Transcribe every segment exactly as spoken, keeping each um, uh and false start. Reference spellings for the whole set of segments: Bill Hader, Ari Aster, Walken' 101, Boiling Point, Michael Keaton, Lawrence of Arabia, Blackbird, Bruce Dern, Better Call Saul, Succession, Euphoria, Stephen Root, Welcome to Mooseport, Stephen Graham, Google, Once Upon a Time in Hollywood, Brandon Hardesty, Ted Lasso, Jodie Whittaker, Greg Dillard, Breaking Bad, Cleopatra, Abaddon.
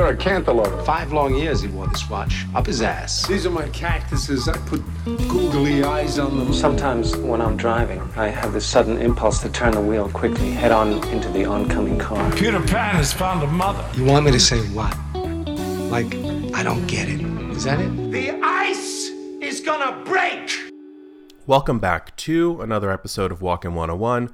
You're a cantaloupe. Five long years he wore this watch up his ass. These are my cactuses. I put googly eyes on them. Sometimes when I'm driving, I have this sudden impulse to turn the wheel quickly, head on into the oncoming car. Peter Pan has found a mother. You want me to say what? Like, I don't get it. Is that it? The ice is gonna break! Welcome back to another episode of Walken' one oh one,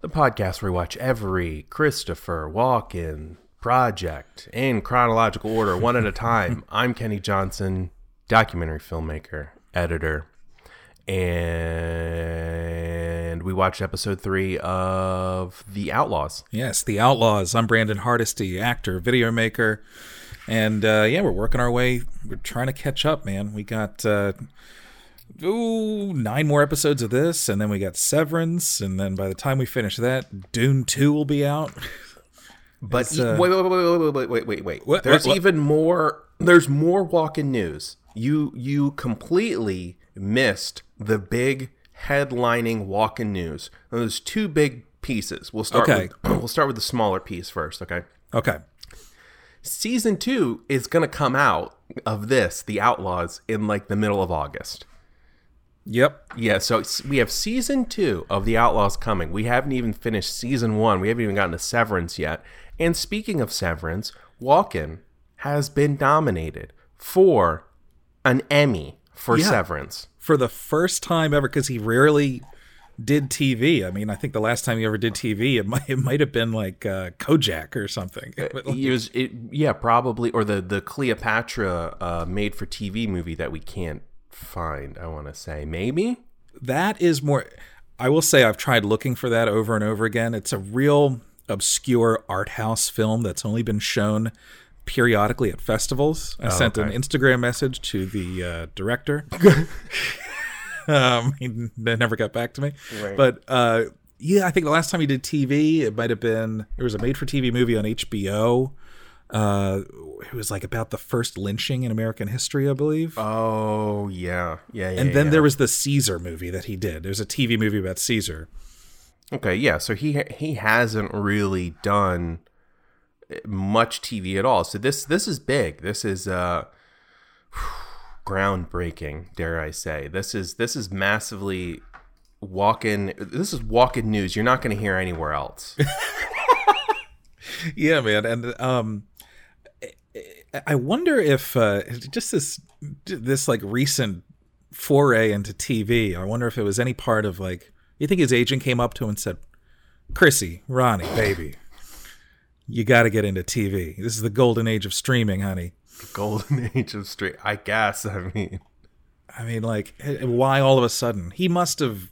the podcast where we watch every Christopher Walken project in chronological order, one at a time. I'm Kenny Johnson, documentary filmmaker, editor, and we watched episode three of The Outlaws. Yes, The Outlaws. I'm Brandon Hardesty, actor, video maker, and uh, yeah, we're working our way. We're trying to catch up, man. We got uh, ooh, nine more episodes of this, and then we got Severance, and then by the time we finish that, Dune two will be out. But wait, uh, wait, wait, wait, wait, wait, wait, wait. What, there's what, what? even more. There's more Walken news. You you completely missed the big headlining Walken news. Now, there's two big pieces. We'll start. Okay. With, we'll start with the smaller piece first. Okay. Okay. Season two is going to come out of this, The Outlaws, in like the middle of August. Yep. Yeah, so it's, we have season two of The Outlaws coming. We haven't even finished season one. We haven't even gotten to Severance yet. And speaking of Severance, Walken has been nominated for an Emmy for yeah, Severance. For the first time ever, because he rarely did T V. I mean, I think the last time he ever did T V, it might it might have been like uh, Kojak or something. It was, it, yeah, probably. Or the, the Cleopatra uh, made-for-T V movie that we can't find, I want to say. Maybe that is more. I will say I've tried looking for that over and over again. It's a real obscure art house film that's only been shown periodically at festivals. I oh, sent okay. an Instagram message to the uh, director. um, he never got back to me. Right. But uh, yeah, I think the last time he did T V, it might have been there was a made-for-T V movie on H B O. Uh, it was like about the first lynching in American history, I believe. Oh, yeah. Yeah, yeah. And then yeah. there was the Caesar movie that he did. There's a T V movie about Caesar. Okay, yeah. So he he hasn't really done much T V at all. So this this is big. This is uh, groundbreaking, dare I say. This is this is massively Walken. This is Walken news you're not going to hear anywhere else. Yeah, man. And um I wonder if uh, just this this like recent foray into T V, I wonder if it was any part of like, you think his agent came up to him and said, Chrissy, Ronnie, baby, you got to get into T V. This is the golden age of streaming, honey. The golden age of stream. I guess. I mean, I mean, like, why all of a sudden? He must have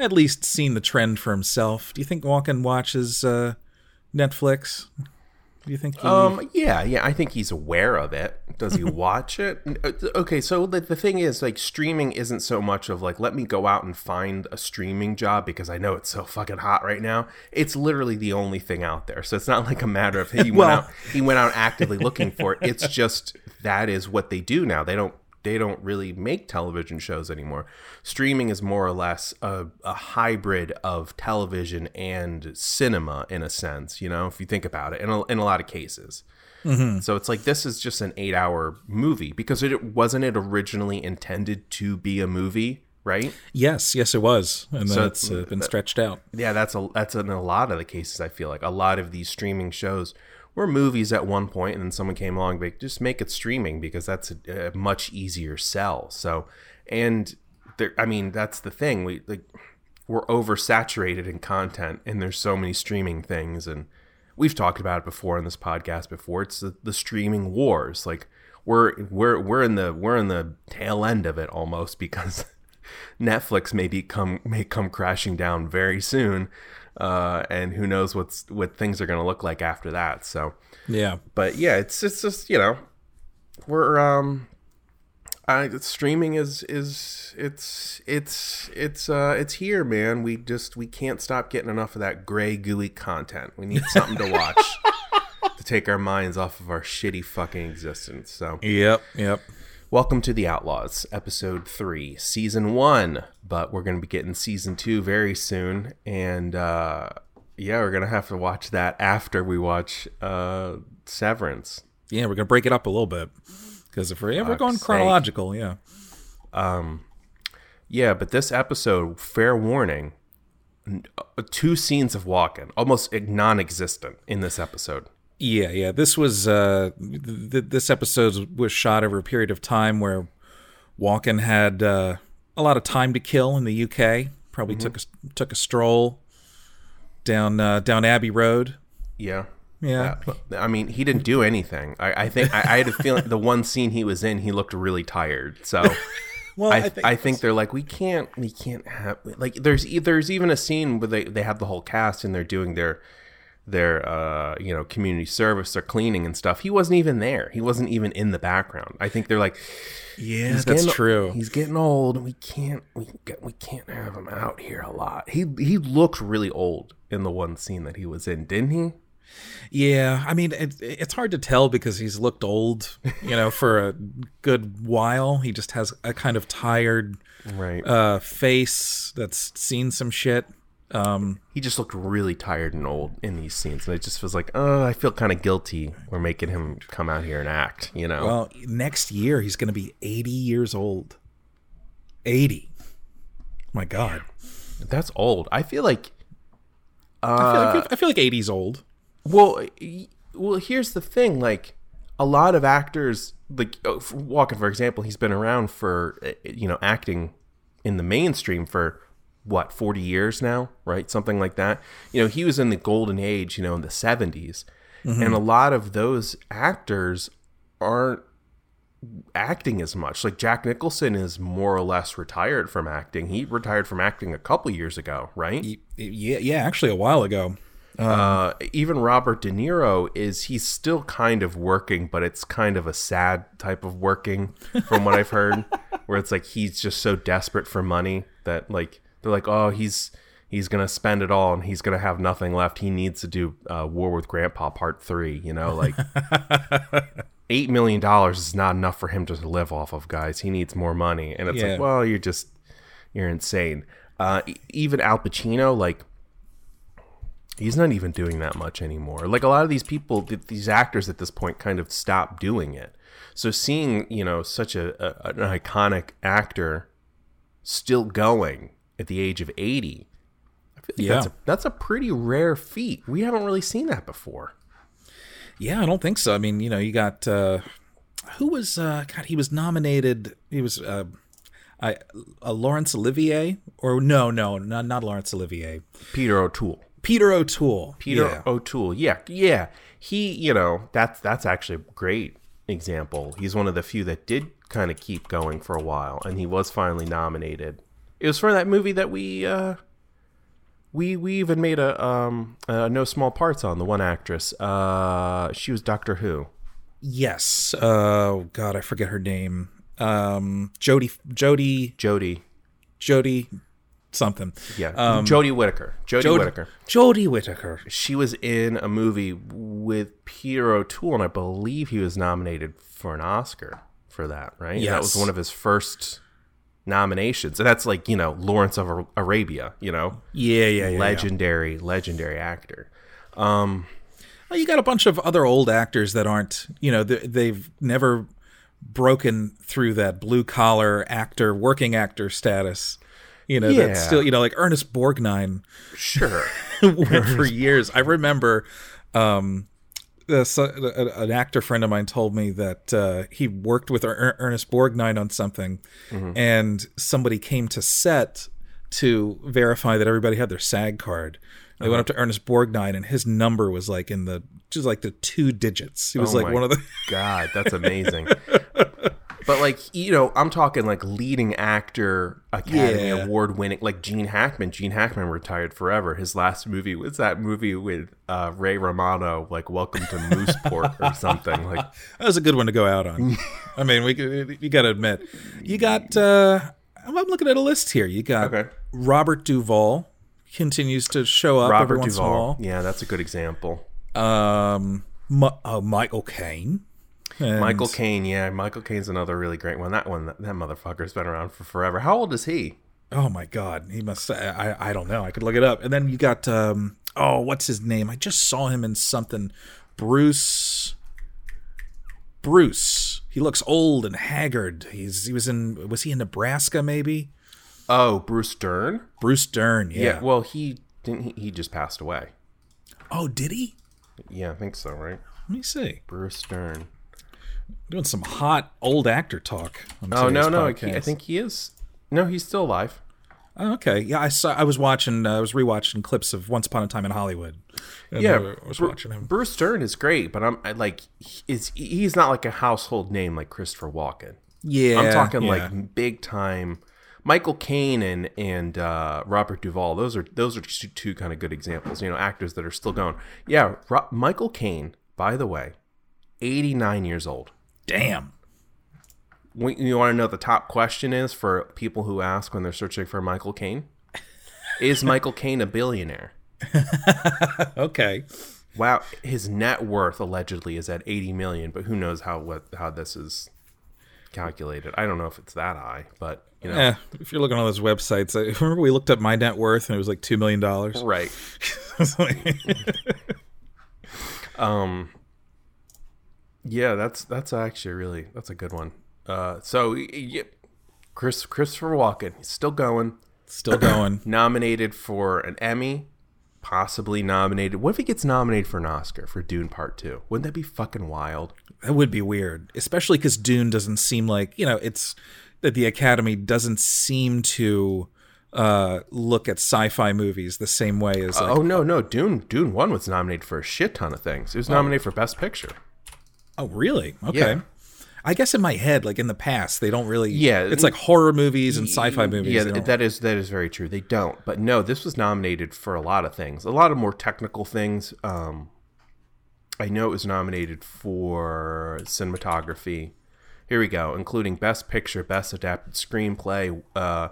at least seen the trend for himself. Do you think Walken watches uh, Netflix? Do you think? He... Um. Yeah. Yeah. I think he's aware of it. Does he watch it? Okay. So the the thing is, like, streaming isn't so much of like, let me go out and find a streaming job because I know it's so fucking hot right now. It's literally the only thing out there. So it's not like a matter of hey, he well... went out. He went out actively looking for it. It's just that is what they do now. They don't. They don't really make television shows anymore. Streaming is more or less a, a hybrid of television and cinema in a sense, you know, if you think about it, in a, in a lot of cases. Mm-hmm. So it's like this is just an eight-hour movie because it wasn't it originally intended to be a movie, right? Yes, yes, it was, and so it's uh, been stretched out. Yeah, that's a that's in a lot of the cases. I feel like a lot of these streaming shows were movies at one point, and then someone came along, but just make it streaming because that's a, a much easier sell. So, and there, I mean, that's the thing. We like we're oversaturated in content, and there's so many streaming things, and we've talked about it before in this podcast before. It's the, the streaming wars. Like we're we're we're in the we're in the tail end of it almost because Netflix may be come may come crashing down very soon. Uh, and who knows what's what things are going to look like after that. So yeah, but yeah, it's it's just you know we're um, I, streaming is is it's it's it's uh it's here, man. We just we can't stop getting enough of that gray gooey content. We need something to watch to take our minds off of our shitty fucking existence. So yep, yep. Welcome to The Outlaws, episode three, season one, but we're going to be getting season two very soon, and uh, yeah, we're going to have to watch that after we watch uh, Severance. yeah, we're gonna break it up a little bit because if we're, yeah, we're going sake. chronological, yeah, um, yeah. But this episode, fair warning, two scenes of Walken, almost non-existent in this episode. Yeah, yeah. This was uh, th- this episode was shot over a period of time where Walken had uh, a lot of time to kill in the U K. Probably mm-hmm. took a, took a stroll down uh, down Abbey Road. Yeah, yeah. Uh, I mean, he didn't do anything. I, I think I, I had a feeling the one scene he was in, he looked really tired. So, well, I, I think, I think they're like, we can't, we can't have like. There's there's even a scene where they, they have the whole cast and they're doing their. their uh you know community service or cleaning and stuff. He wasn't even there. He wasn't even in the background. I think they're like, yeah, that's getting, true he's getting old, we can't we, we can't have him out here a lot. He he looked really old in the one scene that he was in, didn't he? Yeah, I mean, it, it's hard to tell because he's looked old, you know, for a good while. He just has a kind of tired right uh face that's seen some shit. Um, he just looked really tired and old in these scenes, and it just was like, oh, I feel kind of guilty. We're making him come out here and act, you know. Well, next year he's going to be eighty years old. eighty. My God, man, that's old. I feel like, uh, I feel like, I feel, I feel like eighty's old. Well, well, here's the thing: like a lot of actors, like Walken, for example, he's been around for you know acting in the mainstream for. What, forty years now, right? Something like that. You know, he was in the golden age, you know, in the seventies. Mm-hmm. And a lot of those actors aren't acting as much. Like Jack Nicholson is more or less retired from acting. He retired from acting a couple years ago, right? Yeah, yeah, actually a while ago. Um, uh, even Robert De Niro is, he's still kind of working, but it's kind of a sad type of working from what I've heard, where it's like he's just so desperate for money that like... They're like, oh, he's he's going to spend it all and he's going to have nothing left. He needs to do uh, War with Grandpa Part three, you know, like eight million dollars is not enough for him to live off of, guys. He needs more money. And it's yeah. like, well, you're just, you're insane. Uh, even Al Pacino, like, he's not even doing that much anymore. Like a lot of these people, these actors at this point kind of stop doing it. So seeing, you know, such a, a an iconic actor still going at the age of eighty, I feel like yeah. that's, a, that's a pretty rare feat. We haven't really seen that before. Yeah, I don't think so. I mean, you know, you got uh, who was uh, God? He was nominated. He was uh, I, uh, Laurence Olivier, or no, no, not not Laurence Olivier. Peter O'Toole. Peter O'Toole. Peter yeah. O'Toole. Yeah, yeah. He, you know, that's that's actually a great example. He's one of the few that did kind of keep going for a while, and he was finally nominated. It was for that movie that we uh, we we even made a um uh, No Small Parts on, the one actress. Uh, she was Doctor Who. Yes. Oh uh, God, I forget her name. Um, Jodie Jodie Jodie Jodie something. Yeah. Um, Jodie Whittaker. Jodie Jod- Whittaker. Jodie Whittaker. She was in a movie with Peter O'Toole, and I believe he was nominated for an Oscar for that. Right. Yes. That was one of his first nominations, and that's like, you know, Lawrence of Arabia, you know, yeah yeah, yeah legendary yeah. legendary actor. Um well, you got a bunch of other old actors that aren't, you know, th- they've never broken through that blue collar actor, working actor status, you know. Yeah. That's still, you know, like Ernest Borgnine sure went for years. I remember um Uh, so, uh, an actor friend of mine told me that uh, he worked with er- Ernest Borgnine on something, mm-hmm. and somebody came to set to verify that everybody had their SAG card. They uh-huh. went up to Ernest Borgnine, and his number was like in the just like the two digits. He was oh like one of the God, that's amazing. But like, you know, I'm talking like leading actor, Academy yeah. Award winning, like Gene Hackman. Gene Hackman retired forever. His last movie was that movie with uh, Ray Romano, like Welcome to Mooseport or something. Like that was a good one to go out on. I mean, we you got to admit, you got. Uh, I'm looking at a list here. You got okay. Robert Duvall continues to show up. Robert every once Duvall, in a while. Yeah, that's a good example. Um, Ma- uh, Michael Caine. And Michael Caine, yeah. Michael Caine's another really great one. That one, that, that motherfucker's been around for forever. How old is he? Oh, my God. He must, I, I don't know. I could look it up. And then you got, um, oh, what's his name? I just saw him in something. Bruce Bruce. He looks old and haggard. He's he was in was he in Nebraska maybe? Oh, Bruce Dern? Bruce Dern, yeah. yeah well, he didn't he, he just passed away. Oh, did he? Yeah, I think so, right? Let me see. Bruce Dern. Doing some hot old actor talk. On oh, no, no. He, I think he is. No, he's still alive. Oh, okay. Yeah, I saw. I was watching, uh, I was rewatching clips of Once Upon a Time in Hollywood. Yeah, I was Br- watching him. Bruce Dern is great, but I'm I, like, is he's not like a household name like Christopher Walken. Yeah. I'm talking yeah. like big time. Michael Caine and and uh, Robert Duvall, those are those are two, two kind of good examples, you know, actors that are still going. Yeah, Ro- Michael Caine, by the way, eighty-nine years old. Damn. When, you want to know the top question is for people who ask when they're searching for Michael Caine? Is Michael Caine a billionaire? Okay. Wow, his net worth allegedly is at eighty million, but who knows how what how this is calculated. I don't know if it's that high, but you know. Yeah, if you're looking on those websites, I remember we looked up my net worth and it was like two million dollars. Right. um Yeah, that's that's actually really that's a good one. Uh, so, yeah, Chris Christopher Walken, he's still going, still going. Nominated for an Emmy, possibly nominated. What if he gets nominated for an Oscar for Dune Part Two? Wouldn't that be fucking wild? That would be weird, especially because Dune doesn't seem like you know it's that the Academy doesn't seem to uh, look at sci-fi movies the same way as. Like, oh no, no, Dune Dune One was nominated for a shit ton of things. It was nominated oh. for Best Picture. Oh, really? Okay. Yeah. I guess in my head, like in the past, they don't really. Yeah. It's like horror movies and sci-fi movies. Yeah, that is that is very true. They don't. But no, this was nominated for a lot of things, a lot of more technical things. Um, I know it was nominated for cinematography. Here we go, including Best Picture, Best Adapted Screenplay, uh,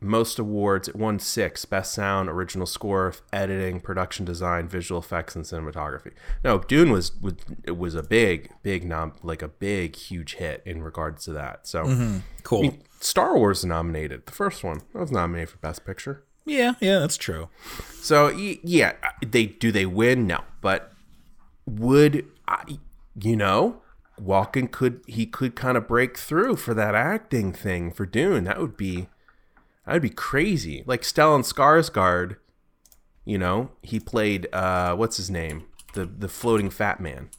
most awards. It won six: Best Sound, Original Score, Editing, Production Design, Visual Effects, and Cinematography. No, Dune was was it was a big, big nom like a big, huge hit in regards to that. So mm-hmm. cool. I mean, Star Wars nominated the first one. That was nominated for Best Picture. Yeah, yeah, that's true. So yeah, they do they win? No, but would I, you know? Walken could he could kind of break through for that acting thing for Dune. That would be. That'd be crazy. Like Stellan Skarsgård, you know, he played uh, what's his name, the the floating fat man.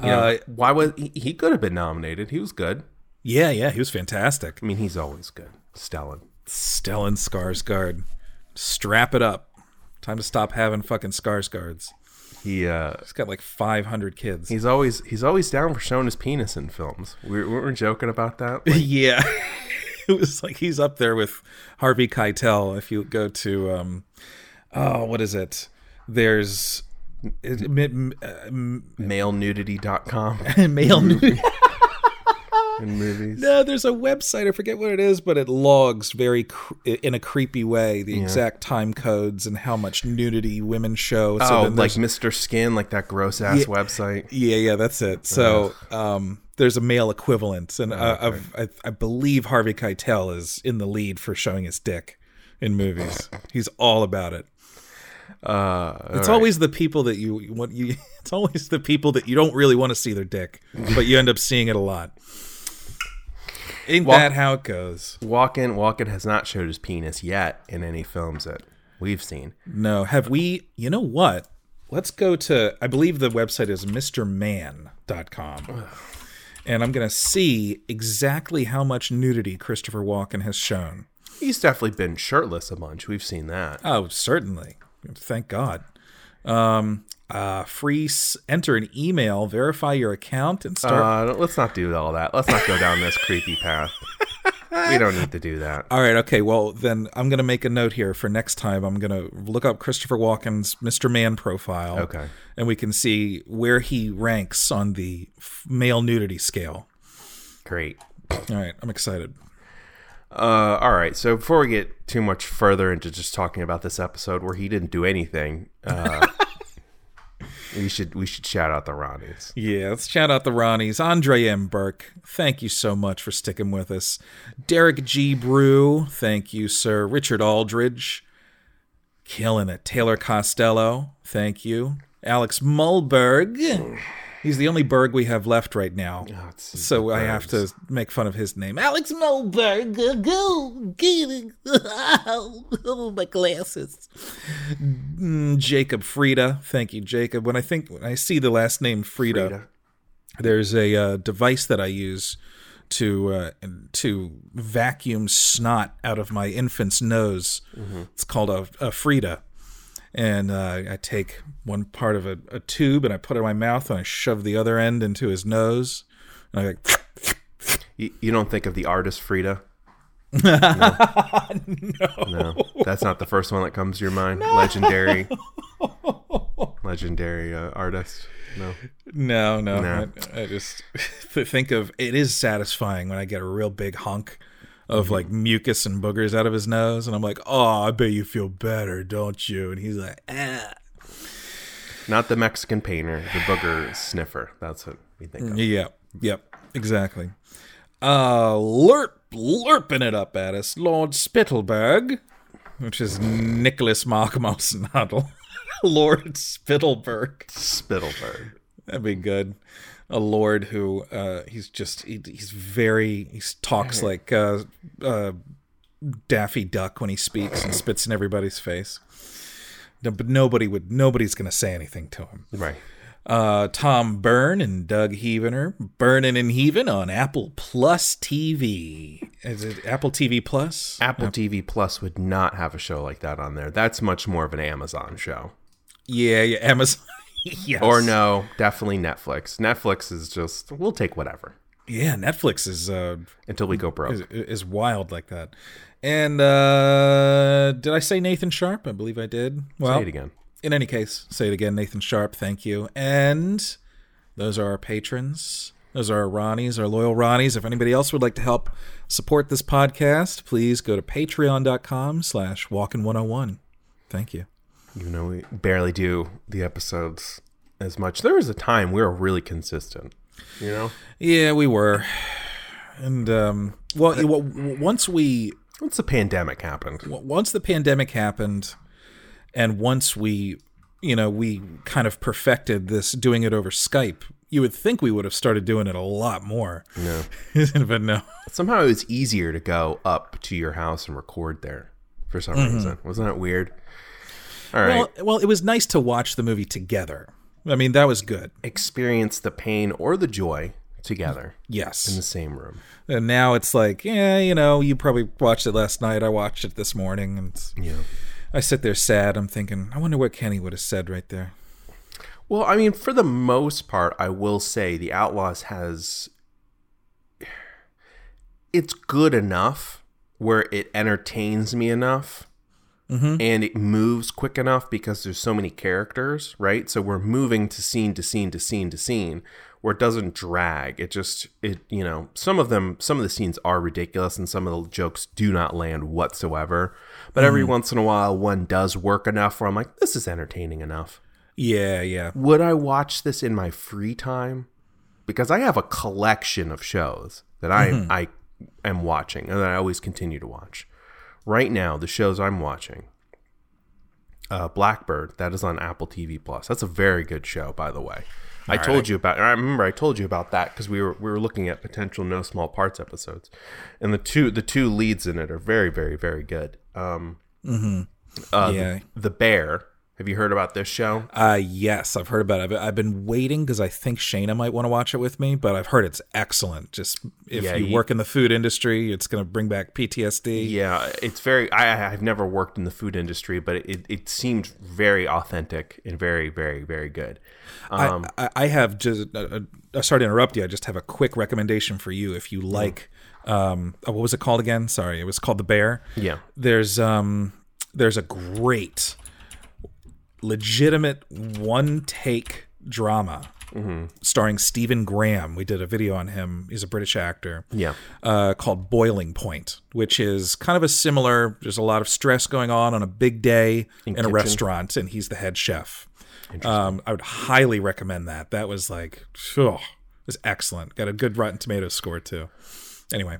You know, uh, why was he, he could have been nominated? He was good. Yeah, yeah, he was fantastic. I mean, he's always good. Stellan, Stellan Skarsgård, strap it up. Time to stop having fucking Skarsgårds. He uh, he's got like five hundred kids. He's always he's always down for showing his penis in films. We we're, we're joking about that. Like, yeah. It was like he's up there with Harvey Keitel. If you go to, um, oh, what is it? There's it, m- m- male nudity dot com. Male nudity. In movies. No, there's a website. I forget what it is, but it logs very cr- in a creepy way the yeah. exact time codes and how much nudity women show. So oh, then like Mister Skin, like that gross ass yeah, website. Yeah, yeah, that's it. So um, there's a male equivalent, and oh, uh, okay. I, I believe Harvey Keitel is in the lead for showing his dick in movies. He's all about it. Uh, it's right. always the people that you want. You, it's always the people that you don't really want to see their dick, but you end up seeing it a lot. Ain't Walk, that how it goes? Walken, Walken has not showed his penis yet in any films that we've seen. No, have we? You know what? Let's go to, I believe the website is mister man dot com. And I'm going to see exactly how much nudity Christopher Walken has shown. He's definitely been shirtless a bunch. We've seen that. Oh, certainly. Thank God. Um... Uh, free s- enter an email, verify your account, and start. Uh, let's not do all that. Let's not go down this creepy path. We don't need to do that. All right. Okay. Well, then I'm going to make a note here for next time. I'm going to look up Christopher Walken's Mister Man profile. Okay. And we can see where he ranks on the male nudity scale. Great. All right. I'm excited. Uh, all right. So before we get too much further into just talking about this episode where he didn't do anything, uh, We should we should shout out the Ronnies. Yeah, let's shout out the Ronnies. Andre M. Burke, thank you so much for sticking with us. Derek G. Brew, thank you, sir. Richard Aldridge, killing it. Taylor Costello, thank you. Alex Mulberg, He's the only Berg we have left right now. Oh, so I have to make fun of his name. Alex Moberg, go get it. Oh, my glasses. Jacob Frieda. Thank you, Jacob. When I think when I see the last name Frieda, Frieda. there's a uh, device that I use to uh, to vacuum snot out of my infant's nose. Mm-hmm. It's called a, a Frieda. And uh, I take one part of a, a tube and I put it in my mouth and I shove the other end into his nose. And I like, you, you don't think of the artist Frieda? No. no. no. That's not the first one that comes to your mind. No. Legendary. Legendary uh, artist. No. No, no. no. I, I just think of it is satisfying when I get a real big hunk of like mucus and boogers out of his nose, and I'm like, oh, I bet you feel better, don't you? And he's like, ah. Not the Mexican painter, the booger sniffer. That's what we think of. Yeah, yep, exactly. Uh, lerp, lerping it up at us, Lord Spittleberg, which is Nicholas Markmos Noddle. Lord Spittleberg. Spittleberg. That'd be good. A lord who uh, he's just he, he's very he talks like uh, uh, Daffy Duck when he speaks and spits in everybody's face. No, but nobody would nobody's gonna say anything to him, right? Uh, Tom Byrne and Doug Heavener, Burnin' and Heavin' on Apple Plus T V. Is it Apple T V Plus? Apple App- T V Plus would not have a show like that on there. That's much more of an Amazon show. Yeah, yeah, Amazon. Yes. Or no, definitely Netflix. Netflix is just, we'll take whatever. Yeah, Netflix is... Uh, Until we go broke. Is, is wild like that. And uh, did I say Nathan Sharp? I believe I did. Well, say it again. In any case, say it again, Nathan Sharp. Thank you. And those are our patrons. Those are our Ronnies, our loyal Ronnies. If anybody else would like to help support this podcast, please go to patreon.com slash walkin one oh one. Thank you. Even though we barely do the episodes as much. There was a time we were really consistent, you know? Yeah, we were. And, um, well, uh, once we... Once the pandemic happened. Once the pandemic happened, and once we, you know, we kind of perfected this doing it over Skype, you would think we would have started doing it a lot more. No. But no. Somehow it was easier to go up to your house and record there for some mm-hmm. reason. Wasn't that weird? All right. Well, well, it was nice to watch the movie together. I mean, that was good. Experience the pain or the joy together. Yes. In the same room. And now it's like, yeah, you know, you probably watched it last night. I watched it this morning. And yeah. I sit there sad. I'm thinking, I wonder what Kenny would have said right there. Well, I mean, for the most part, I will say The Outlaws has... It's good enough where it entertains me enough. Mm-hmm. And it moves quick enough because there's so many characters, right? So we're moving to scene to scene to scene to scene where it doesn't drag. It just, it you know, some of them, some of the scenes are ridiculous and some of the jokes do not land whatsoever. But mm. every once in a while, one does work enough where I'm like, this is entertaining enough. Yeah, yeah. Would I watch this in my free time? Because I have a collection of shows that I, mm-hmm. I am watching and that I always continue to watch. Right now, the shows I'm watching, uh, Blackbird, that is on Apple T V Plus. That's a very good show, by the way. All I right. told you about. I remember I told you about that because we were we were looking at potential No Small Parts episodes, and the two the two leads in it are very very very good. Um, mm-hmm. uh, yeah. The, the Bear. Have you heard about this show? Uh, yes, I've heard about it. I've, I've been waiting because I think Shayna might want to watch it with me, but I've heard it's excellent. Just if yeah, you, you work in the food industry, it's going to bring back P T S D. Yeah, it's very, I, I've never worked in the food industry, but it, it seemed very authentic and very, very, very good. Um, I, I have just, uh, uh, sorry to interrupt you. I just have a quick recommendation for you. If you like, um, what was it called again? Sorry, it was called The Bear. Yeah. There's, um, there's a great... legitimate one-take drama mm-hmm. starring Stephen Graham. We did a video on him. He's a British actor. Yeah. Uh, called Boiling Point, which is kind of a similar, there's a lot of stress going on on a big day in, in a restaurant, and he's the head chef. Um, I would highly recommend that. That was like, oh, it was excellent. Got a good Rotten Tomatoes score, too. Anyway.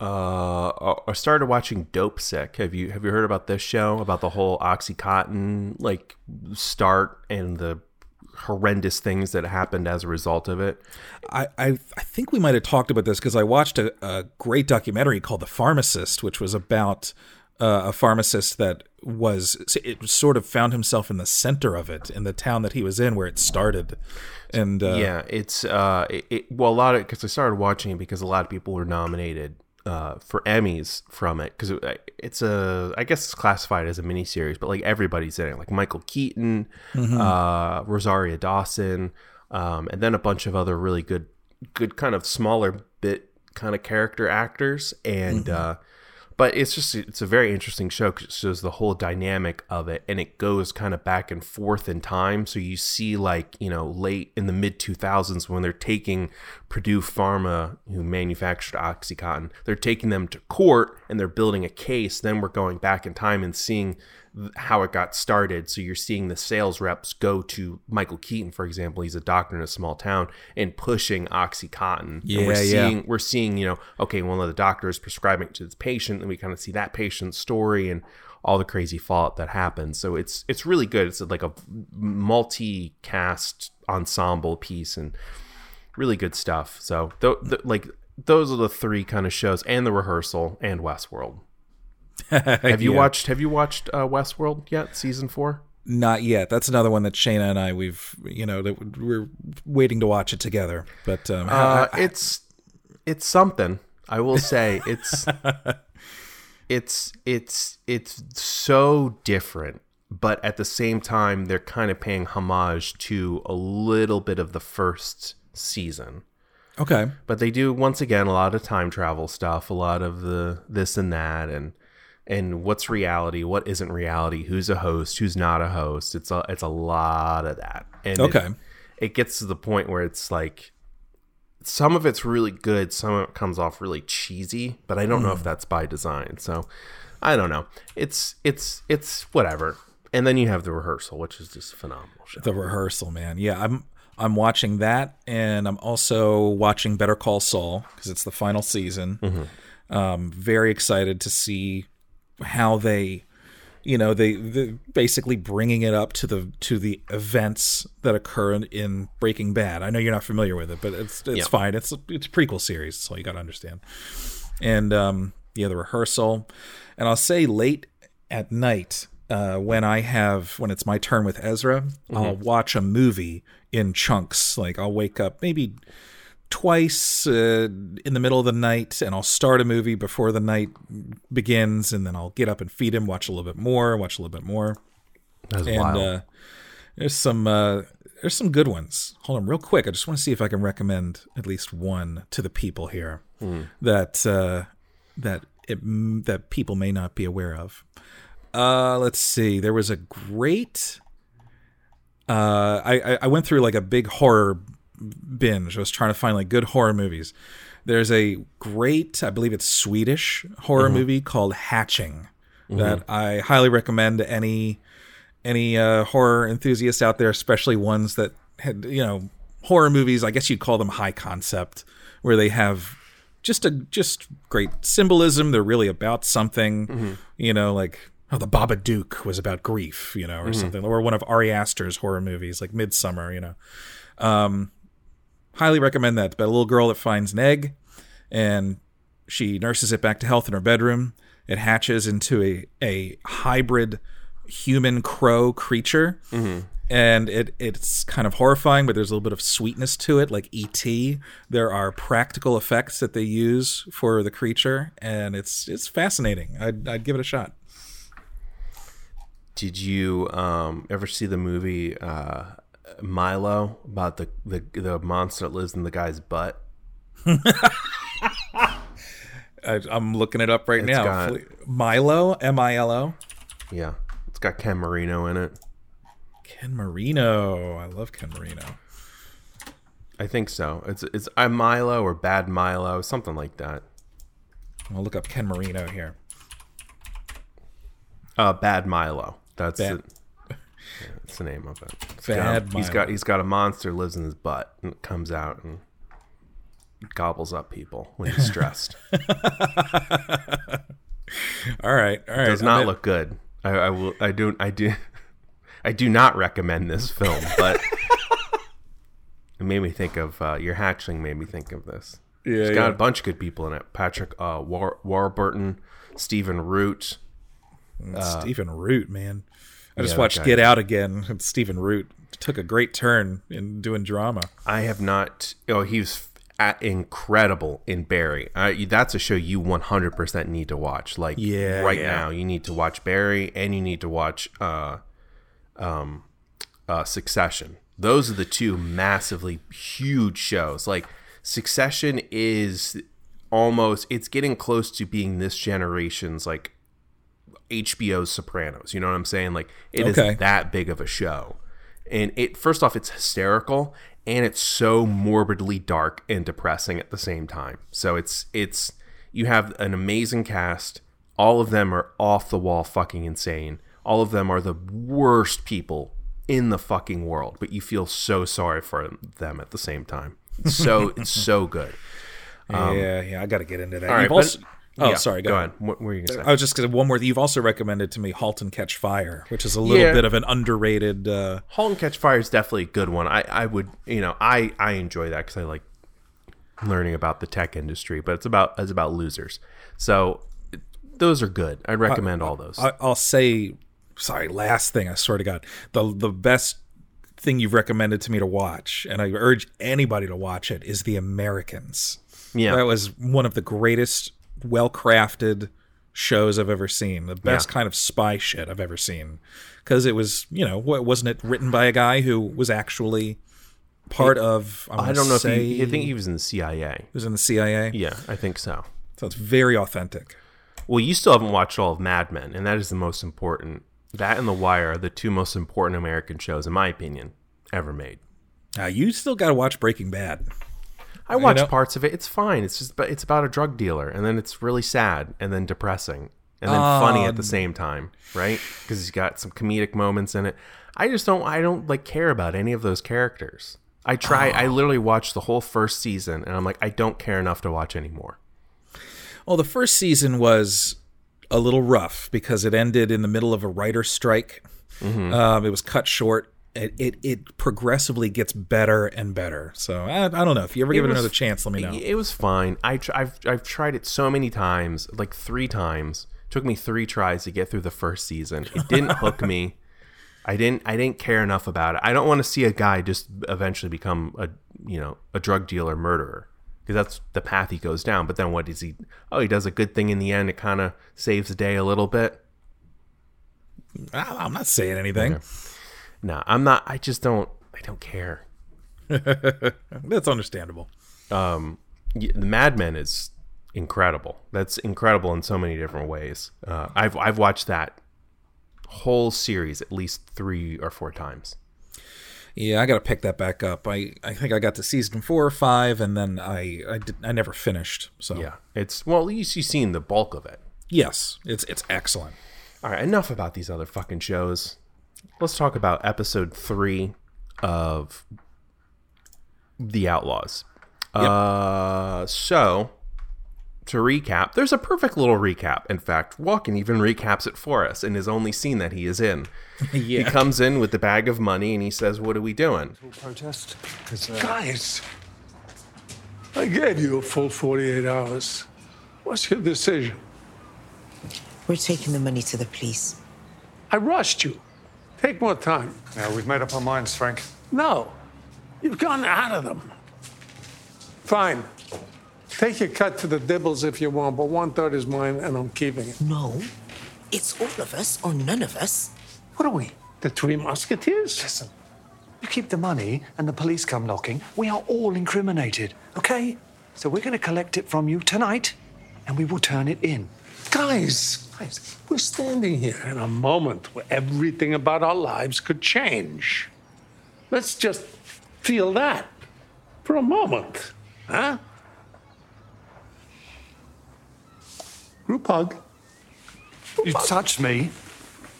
Uh, I started watching Dope Sick. Have you have you heard about this show? About the whole OxyContin like start and the horrendous things that happened as a result of it. I I, I think we might have talked about this because I watched a, a great documentary called The Pharmacist, which was about uh, a pharmacist that was it sort of found himself in the center of it, in the town that he was in where it started. And uh, yeah, it's uh, it, it, well, a lot of because I started watching it because a lot of people were nominated uh, for Emmys from it, because it, it's a I guess it's classified as a miniseries, but like everybody's in it, like Michael Keaton, mm-hmm. uh, Rosaria Dawson, um, and then a bunch of other really good, good kind of smaller bit kind of character actors, and. Mm-hmm. Uh, But it's just, it's a very interesting show because it shows the whole dynamic of it, and it goes kind of back and forth in time. So you see, like, you know, late in the mid two thousands when they're taking Purdue Pharma, who manufactured OxyContin, they're taking them to court and they're building a case. Then we're going back in time and seeing how it got started. So you're seeing the sales reps go to Michael Keaton, for example. He's a doctor in a small town and pushing OxyContin. Yeah, and we're seeing, yeah. We're seeing, you know, okay, one of the doctors prescribing it to this patient, and we kind of see that patient's story and all the crazy fallout that happens. So it's it's really good. It's like a multi-cast ensemble piece and really good stuff. So th- th- like those are the three kind of shows, and The Rehearsal and Westworld. have you yeah. watched have you watched uh, Westworld yet, season four? Not yet. That's another one that Shayna and I we've you know that we're waiting to watch it together, but um, uh, I, I, it's it's something. I will say it's it's it's it's so different, but at the same time they're kind of paying homage to a little bit of the first season. Okay. But they do, once again, a lot of time travel stuff, a lot of the this and that, and and what's reality, what isn't reality, who's a host, who's not a host. It's a, it's a lot of that. And okay. it, it gets to the point where it's like, some of it's really good, some of it comes off really cheesy, but I don't mm. know if that's by design. So I don't know. It's, it's, it's whatever. And then you have The Rehearsal, which is just a phenomenal show. The Rehearsal, man. Yeah, I'm, I'm watching that, and I'm also watching Better Call Saul because it's the final season. Mm-hmm. Um, very excited to see how they, you know, they basically bringing it up to the to the events that occur in Breaking Bad. I know you're not familiar with it, but it's it's yeah. fine. It's it's a prequel series, so you got to understand. And um, yeah, The Rehearsal, and I'll say late at night. Uh, when I have, when it's my turn with Ezra, mm-hmm. I'll watch a movie in chunks. Like I'll wake up maybe twice uh, in the middle of the night, and I'll start a movie before the night begins, and then I'll get up and feed him, watch a little bit more, watch a little bit more. That's and wild. Uh, there's some uh, there's some good ones. Hold on, real quick. I just want to see if I can recommend at least one to the people here mm. that uh, that it, that people may not be aware of. Uh, let's see. There was a great. Uh, I I went through like a big horror binge. I was trying to find like good horror movies. There's a great, I believe it's Swedish horror mm-hmm. movie called Hatching mm-hmm. that I highly recommend to any any uh, horror enthusiasts out there, especially ones that had you know horror movies. I guess you'd call them high concept, where they have just a just great symbolism. They're really about something, mm-hmm. you know, like. Oh, The Babadook was about grief, you know, or mm-hmm. something, or one of Ari Aster's horror movies like Midsommar, you know. Um, highly recommend that. But a little girl that finds an egg, and she nurses it back to health in her bedroom. It hatches into a, a hybrid human crow creature, mm-hmm. and it it's kind of horrifying, but there's a little bit of sweetness to it, like E T. There are practical effects that they use for the creature, and it's it's fascinating. I'd I'd give it a shot. Did you um, ever see the movie uh, Milo about the, the the monster that lives in the guy's butt? I, I'm looking it up right it's now. Got, Milo, M I L O. Yeah, it's got Ken Marino in it. Ken Marino, I love Ken Marino. I think so. It's it's I'm Milo or Bad Milo, something like that. I'll look up Ken Marino here. Uh, Bad Milo. That's Bad. It. Yeah, that's the name of it. It's Bad got, Milo. He's got he's got a monster lives in his butt and it comes out and gobbles up people when he's stressed. all right, all right. It does not I'm look good. I, I will. I do. I do. I do not recommend this film, but It made me think of uh, your hatchling. Made me think of this. Yeah, it's yeah. got a bunch of good people in it. Patrick uh, War- Warburton, Stephen Root. Uh, Stephen Root, man. I just yeah, watched Get Out again. Stephen Root took a great turn in doing drama. I have not. Oh, he was at incredible in Barry. Uh, that's a show you one hundred percent need to watch. Like yeah, right yeah. now, you need to watch Barry and you need to watch uh, um, uh, Succession. Those are the two massively huge shows. Like Succession is almost, it's getting close to being this generation's like H B O Sopranos. You know what I'm saying? Like it okay. is that big of a show. And it, first off, it's hysterical and it's so morbidly dark and depressing at the same time. So it's, it's, you have an amazing cast. All of them are off the wall fucking insane. All of them are the worst people in the fucking world, but you feel so sorry for them at the same time. It's so it's so good. Um, yeah, yeah, I got to get into that. All right, also, but, oh, yeah, sorry, go, go ahead. On. What were you going to say? I was just going to one more. You've also recommended to me *Halt and Catch Fire*, which is a little yeah. bit of an underrated. Uh, *Halt and Catch Fire* is definitely a good one. I, I would, you know, I, I enjoy that because I like learning about the tech industry, but it's about it's about losers. So those are good. I'd recommend I, all those. I, I'll say. Sorry, last thing, I swear to God. The the best thing you've recommended to me to watch, and I urge anybody to watch it, is The Americans. Yeah. That was one of the greatest, well-crafted shows I've ever seen. The best yeah. kind of spy shit I've ever seen. Because it was, you know, wasn't it written by a guy who was actually part it, of, I'm I don't know say, if he, I think he was in the C I A. He was in the C I A? Yeah, I think so. So it's very authentic. Well, you still haven't watched all of Mad Men, and that is the most important. That and The Wire are the two most important American shows, in my opinion, ever made. Uh, you still got to watch Breaking Bad. I watched you know? parts of it. It's fine. It's just, it's about a drug dealer, and then it's really sad, and then depressing, and then um, funny at the same time, right? Because he's got some comedic moments in it. I just don't. I don't like care about any of those characters. I try. Oh. I literally watched the whole first season, and I'm like, I don't care enough to watch anymore. Well, the first season was a little rough because it ended in the middle of a writer's strike. Mm-hmm. Um, it was cut short. It, it it progressively gets better and better. So I, I don't know if you ever it give was, it another chance. Let me know. It was fine. I tr- I've I've tried it so many times, like three times. It took me three tries to get through the first season. It didn't hook me. I didn't I didn't care enough about it. I don't want to see a guy just eventually become a you know a drug dealer murderer. Because that's the path he goes down. But then what does he... Oh, he does a good thing in the end. It kind of saves the day a little bit. I'm not saying anything. Okay. No, I'm not... I just don't... I don't care. That's understandable. Um, yeah, the Mad Men is incredible. That's incredible in so many different ways. Uh, I've I've watched that whole series at least three or four times. Yeah, I got to pick that back up. I, I think I got to season four or five, and then I I, did, I never finished. So yeah, it's well, at least you've seen the bulk of it. Yes, it's it's excellent. All right, enough about these other fucking shows. Let's talk about episode three of The Outlaws. Yep. Uh, so to recap, there's a perfect little recap. In fact, Walken even recaps it for us in his only scene that he is in. yeah. He comes in with the bag of money and he says, "What are we doing?" Protest, uh... guys. I gave you a full forty-eight hours. What's your decision? We're taking the money to the police. I rushed you. Take more time. Yeah, we've made up our minds, Frank. No, you've gone out of them. Fine. Take your cut to the dibbles if you want, but one-third is mine, and I'm keeping it. No. It's all of us or none of us. What are we, the Three Musketeers? Listen, you keep the money and the police come knocking, we are all incriminated, okay? So we're going to collect it from you tonight, and we will turn it in. Guys, guys, we're standing here in a moment where everything about our lives could change. Let's just feel that for a moment, huh? Group hug. You touch me,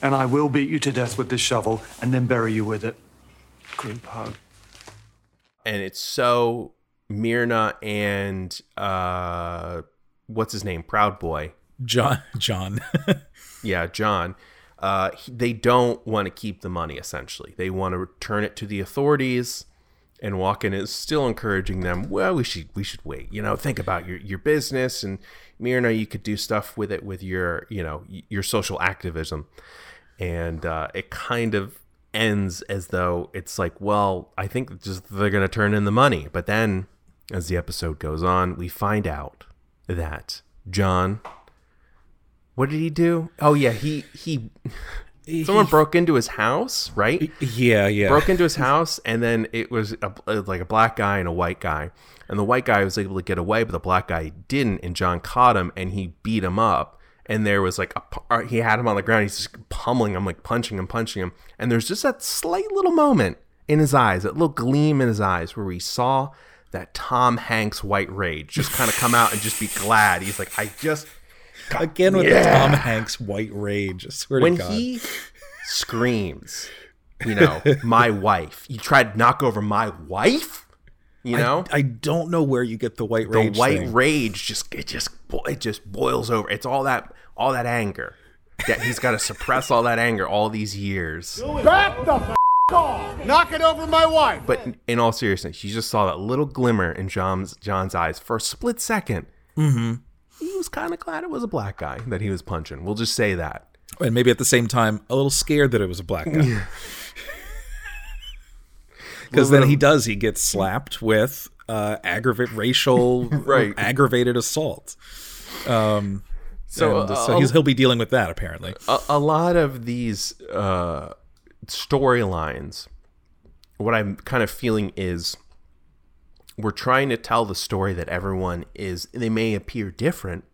and I will beat you to death with this shovel and then bury you with it. Group hug. And it's so Myrna and, uh, what's his name? Proud Boy. John. John. yeah, John. Uh, they don't want to keep the money, essentially. They want to return it to the authorities and Walken is still encouraging them, well, we should we should wait, you know, think about your, your business, and Myrna, you could do stuff with it with your, you know, your social activism. And uh, it kind of ends as though it's like, well, I think just they're going to turn in the money. But then as the episode goes on, we find out that John, what did he do? Oh, yeah, he he... Someone broke into his house, right? Yeah, yeah. Broke into his house, and then it was a, like a black guy and a white guy. And the white guy was able to get away, but the black guy didn't. And John caught him, and he beat him up. And there was like a, he had him on the ground. He's just pummeling him, like punching him, punching him. And there's just that slight little moment in his eyes, that little gleam in his eyes, where we saw that Tom Hanks white rage just kind of come out and just be glad. He's like, I just... God, Again with yeah. the Tom Hanks white rage. I swear when to God. When he screams, you know, my wife. You tried to knock over my wife? You know? I, I don't know where you get the white the rage The white thing. rage, just it just it just boils over. It's all that all that anger. That he's got to suppress all that anger all these years. Back the f*** off! Knock it over my wife! But in all seriousness, you just saw that little glimmer in John's, John's eyes for a split second. Mm-hmm. He was kind of glad it was a black guy that he was punching. We'll just say that. And maybe at the same time, a little scared that it was a black guy. Because yeah. then he does. He gets slapped with uh, aggravate racial right. aggravated assault. Um, so and, uh, so he's, he'll be dealing with that, apparently. A, a lot of these uh, storylines, what I'm kind of feeling is... We're trying to tell the story that everyone is, they may appear different,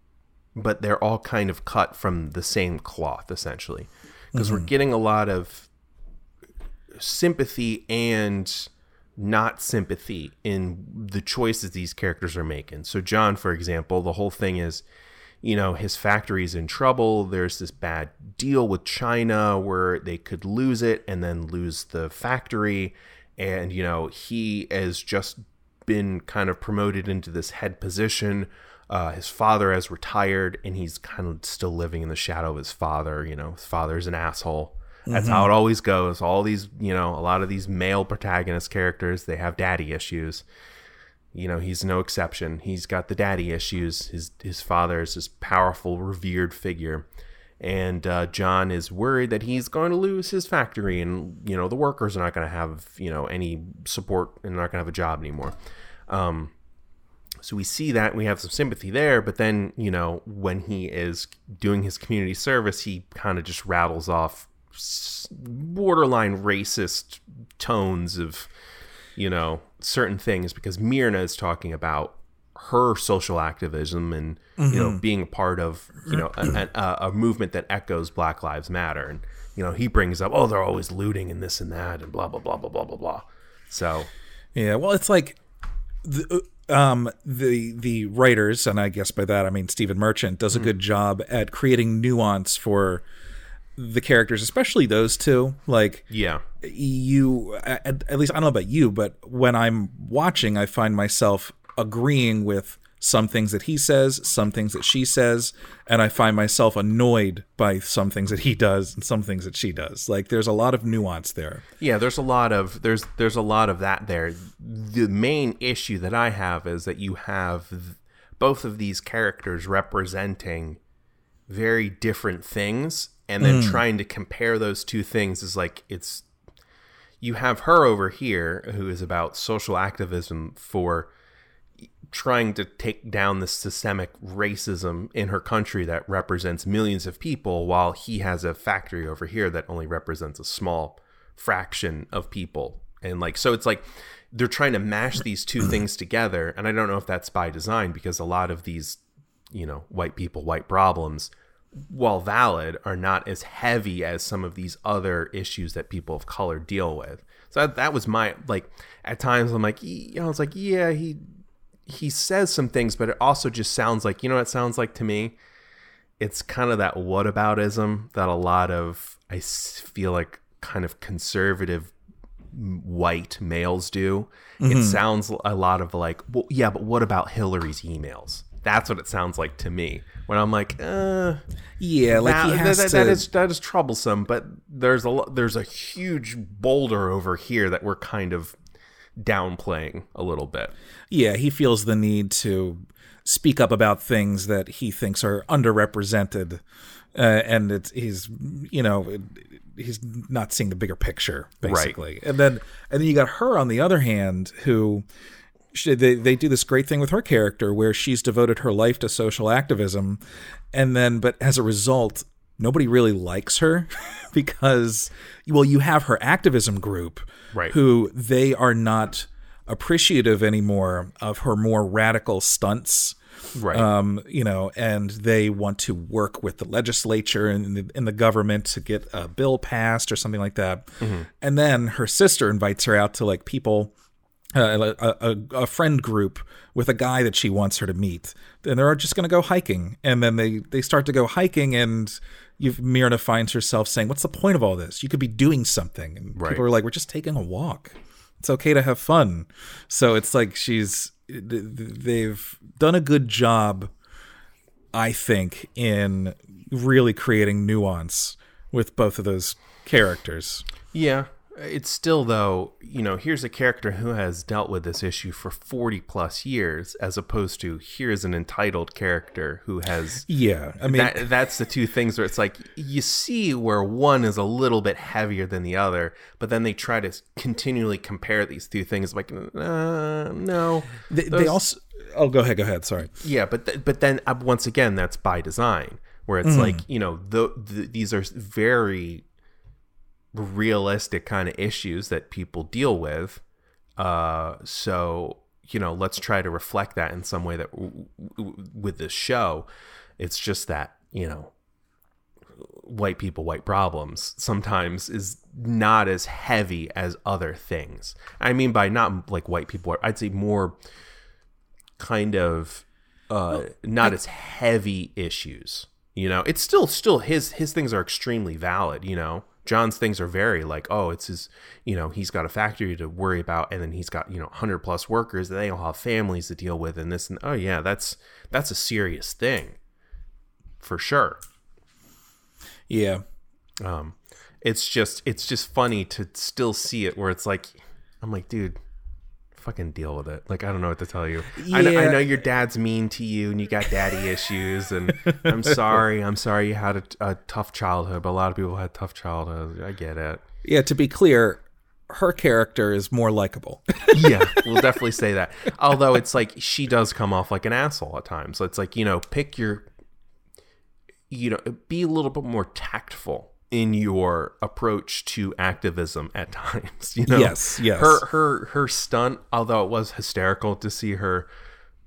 but they're all kind of cut from the same cloth, essentially. Because mm-hmm. we're getting a lot of sympathy and not sympathy in the choices these characters are making. So John, for example, the whole thing is, you know, his factory's in trouble. There's this bad deal with China where they could lose it and then lose the factory. And, you know, he is just... been kind of promoted into this head position. Uh, his father has retired, and he's kind of still living in the shadow of his father. You know, his father's an asshole. That's mm-hmm. how it always goes. All these, you know, a lot of these male protagonist characters, they have daddy issues. You know, he's no exception. He's got the daddy issues. His his father is this powerful, revered figure. And uh, John is worried that he's going to lose his factory, and you know the workers are not going to have you know any support and not going to have a job anymore. Um, so we see that, and we have some sympathy there. But then you know when he is doing his community service, he kind of just rattles off borderline racist tones of you know certain things because Myrna is talking about her social activism and mm-hmm. you know being a part of you know a, a, a movement that echoes Black Lives Matter, and you know he brings up, oh, they're always looting and this and that and blah blah blah blah blah blah blah. So yeah, well, it's like the um the the writers, and I guess by that I mean Stephen Merchant, does a mm-hmm. good job at creating nuance for the characters, especially those two. Like yeah you at, at least I don't know about you, but when I'm watching, I find myself agreeing with some things that he says, some things that she says, and I find myself annoyed by some things that he does and some things that she does. Like there's a lot of nuance there. Yeah, there's a lot of there's there's a lot of that there. The main issue that I have is that you have th- both of these characters representing very different things, and then mm. trying to compare those two things is like it's you have her over here who is about social activism for trying to take down the systemic racism in her country that represents millions of people, while he has a factory over here that only represents a small fraction of people. And like, so it's like they're trying to mash these two things together. And I don't know if that's by design, because a lot of these, you know, white people, white problems, while valid, are not as heavy as some of these other issues that people of color deal with. So that was my, like, at times I'm like, you know, it's like, yeah, he, he says some things, but it also just sounds like, you know what it sounds like to me? It's kind of that whataboutism that a lot of, I feel like, kind of conservative white males do. Mm-hmm. It sounds a lot of like, well, yeah, but what about Hillary's emails? That's what it sounds like to me. When I'm like, uh, yeah, like that, he has that, that, to... that is that is troublesome, but there's a there's a huge boulder over here that we're kind of downplaying a little bit. Yeah, he feels the need to speak up about things that he thinks are underrepresented, uh, and it's, he's, you know, he's not seeing the bigger picture, basically. Right. And then and then you got her, on the other hand, who she, they, they do this great thing with her character where she's devoted her life to social activism, and then but as a result, nobody really likes her because, well, you have her activism group, right, who they are not appreciative anymore of her more radical stunts. Right. Um, you know, and they want to work with the legislature and the, and the government to get a bill passed or something like that. Mm-hmm. And then her sister invites her out to like people, uh, a, a, a friend group with a guy that she wants her to meet. And they're just going to go hiking. And then they, they start to go hiking, and you've, Myrna finds herself saying, what's the point of all this? You could be doing something. And right. people are like, we're just taking a walk. It's okay to have fun. So it's like she's, they've done a good job, I think, in really creating nuance with both of those characters. Yeah. It's still, though, you know, here's a character who has dealt with this issue for forty plus years, as opposed to here's an entitled character who has. Yeah. I mean, that, that's the two things where it's like you see where one is a little bit heavier than the other, but then they try to continually compare these two things. Like, uh, no, they, those, they also. Oh, go ahead. Go ahead. Sorry. Yeah. But th- but then uh, once again, that's by design, where it's mm. like, you know, the, the, these are very realistic kind of issues that people deal with, uh so you know, let's try to reflect that in some way that w- w- with this show. It's just that, you know, white people, white problems sometimes is not as heavy as other things. I mean, by not like white people, I'd say more kind of uh not as heavy issues, you know. It's still still his his things are extremely valid, you know. John's things are very like, oh, it's his, you know, he's got a factory to worry about, and then he's got, you know, one hundred plus workers, and they all have families to deal with, and this, and oh yeah, that's that's a serious thing for sure. Yeah. Um, it's just it's just funny to still see it where it's like, I'm like, dude, fucking deal with it. Like, I don't know what to tell you. Yeah. I, know, I know your dad's mean to you and you got daddy issues, and I'm sorry. I'm sorry you had a, a tough childhood, but a lot of people had tough childhoods. I get it. Yeah. To be clear, her character is more likable. Yeah. We'll definitely say that. Although it's like, she does come off like an asshole at times. So it's like, you know, pick your, you know, be a little bit more tactful in your approach to activism at times, you know. Yes, yes. Her her her stunt, although it was hysterical to see her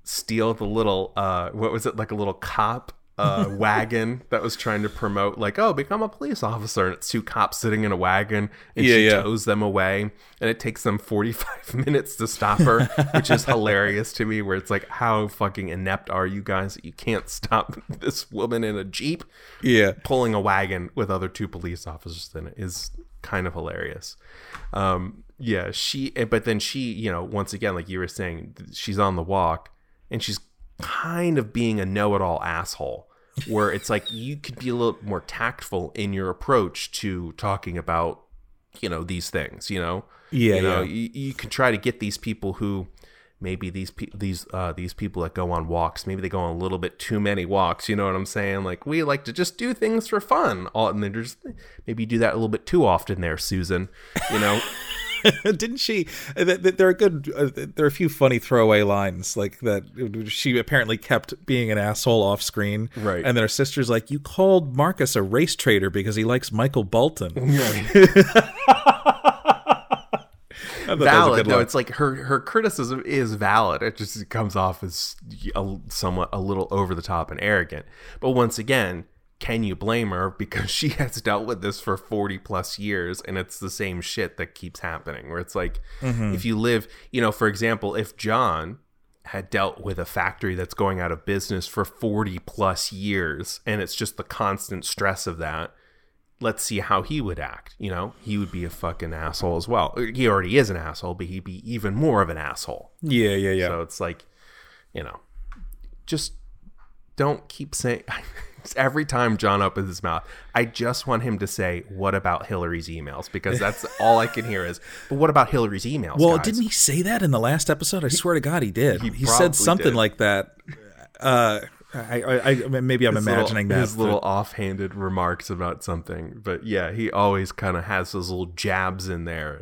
steal the little uh, what was it, like a little cop uh, wagon that was trying to promote, like, oh, become a police officer, and it's two cops sitting in a wagon, and yeah, she yeah. tows them away, and it takes them forty-five minutes to stop her, which is hilarious to me. Where it's like, how fucking inept are you guys that you can't stop this woman in a Jeep? Yeah, pulling a wagon with other two police officers in it is kind of hilarious. Um, yeah, she, but then she, you know, once again, like you were saying, she's on the walk, and she's kind of being a know-it-all asshole, where it's like, you could be a little more tactful in your approach to talking about, you know, these things, you know. Yeah, you know, yeah. You, you can try to get these people who maybe these pe- these uh these people that go on walks, maybe they go on a little bit too many walks, you know what I'm saying? Like, we like to just do things for fun, all, and then just maybe you do that a little bit too often there, Susan, you know. Didn't she? There are good. There are a few funny throwaway lines, like that. She apparently kept being an asshole off screen, right? And then her sister's like, "You called Marcus a race traitor because he likes Michael Bolton." Valid. No, it's like her her criticism is valid. It just comes off as a, somewhat a little over the top and arrogant. But once again, can you blame her? Because she has dealt with this for forty plus years, and it's the same shit that keeps happening, where it's like, mm-hmm. if you live, you know, for example, if John had dealt with a factory that's going out of business for forty plus years, and it's just the constant stress of that, let's see how he would act. You know, he would be a fucking asshole as well. He already is an asshole, but he'd be even more of an asshole. Yeah, yeah, yeah. So it's like, you know, just don't keep saying... Every time John opens his mouth, I just want him to say, what about Hillary's emails? Because that's all I can hear is, but what about Hillary's emails, Well, guys? Didn't he say that in the last episode? I he, swear to God, he did. He, he said something did. like that. Uh, I, I, I Maybe I'm his imagining little, that. His little offhanded remarks about something. But yeah, he always kind of has those little jabs in there.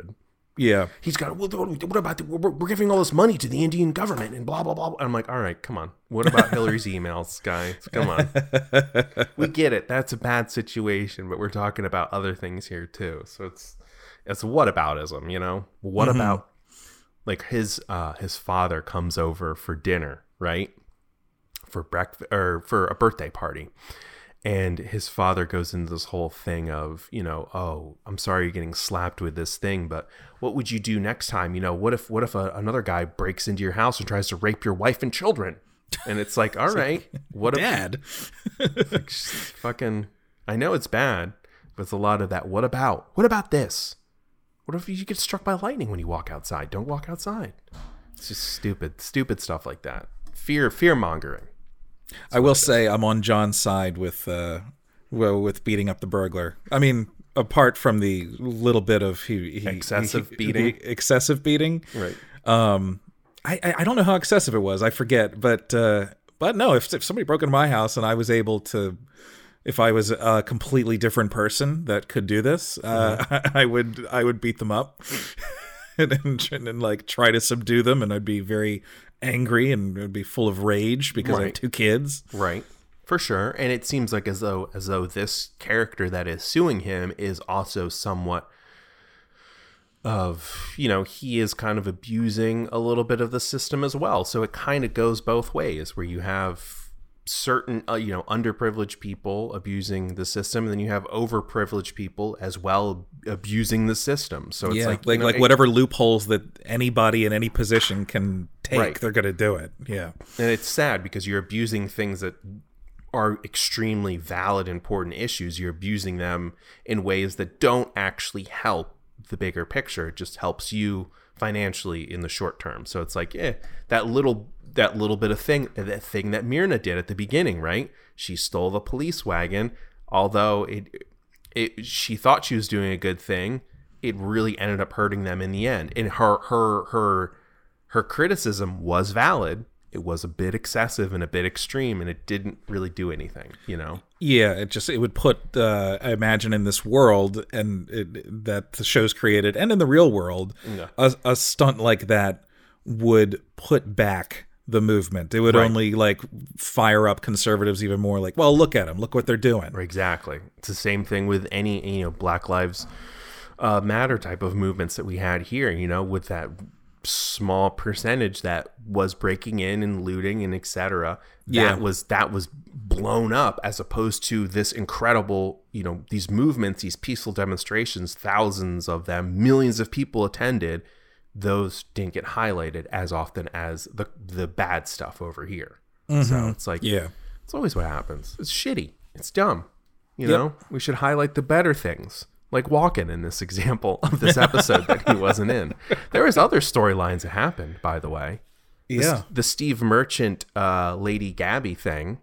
Yeah. He's got, well, what about, the, we're, we're giving all this money to the Indian government and blah, blah, blah. And I'm like, all right, come on. What about Hillary's emails, guys? Come on. We get it. That's a bad situation, but we're talking about other things here too. So it's, it's whataboutism, you know? What mm-hmm. about, like, his, uh, his father comes over for dinner, right? For breakfast or for a birthday party. And his father goes into this whole thing of, you know, oh, I'm sorry you're getting slapped with this thing, but what would you do next time? You know, what if what if a, another guy breaks into your house and tries to rape your wife and children? And it's like, all it's right, like, what Dad. A dad? Like, fucking, I know it's bad, but it's a lot of that. What about? What about this? What if you get struck by lightning when you walk outside? Don't walk outside. It's just stupid, stupid stuff like that. Fear, fear mongering. That's I will say I'm on John's side with uh, well, with beating up the burglar. I mean, apart from the little bit of he, he excessive he, beating, excessive beating, right? Um, I, I don't know how excessive it was. I forget, but uh, but no, if, if somebody broke into my house and I was able to, if I was a completely different person that could do this, mm-hmm. uh, I, I would I would beat them up and, and, and like try to subdue them, and I'd be very angry and would be full of rage because right. I have two kids. Right. For sure. And it seems like as though as though this character that is suing him is also somewhat of, you know, he is kind of abusing a little bit of the system as well. So it kind of goes both ways where you have certain, uh, you know, underprivileged people abusing the system, and then you have overprivileged people as well abusing the system. So it's yeah, like, like, you know, like whatever it, loopholes that anybody in any position can take, right. they're going to do it. Yeah. And it's sad because you're abusing things that are extremely valid, important issues. You're abusing them in ways that don't actually help the bigger picture. It just helps you financially in the short term. So it's like, eh, that little that little bit of thing, that thing that Myrna did at the beginning, right? She stole the police wagon. Although it, it, she thought she was doing a good thing. It really ended up hurting them in the end. And her, her, her, her criticism was valid. It was a bit excessive and a bit extreme, and it didn't really do anything, you know? Yeah, it just, it would put, uh, I imagine in this world and it, that the show's created and in the real world, yeah. a, a stunt like that would put back the movement. It would right. only like fire up conservatives even more, like, well, look at them, look what they're doing. Exactly. It's the same thing with any, you know, Black Lives uh, Matter type of movements that we had here, you know, with that small percentage that was breaking in and looting and et cetera. That yeah. was, that was blown up as opposed to this incredible, you know, these movements, these peaceful demonstrations, thousands of them, millions of people attended. Those didn't get highlighted as often as the the bad stuff over here. Mm-hmm. So it's like, yeah, it's always what happens. It's shitty. It's dumb. You yep. know, we should highlight the better things. Like Walken in this example of this episode that he wasn't in. There was other storylines that happened, by the way. Yeah. The, the Steve Merchant, uh, Lady Gabby thing.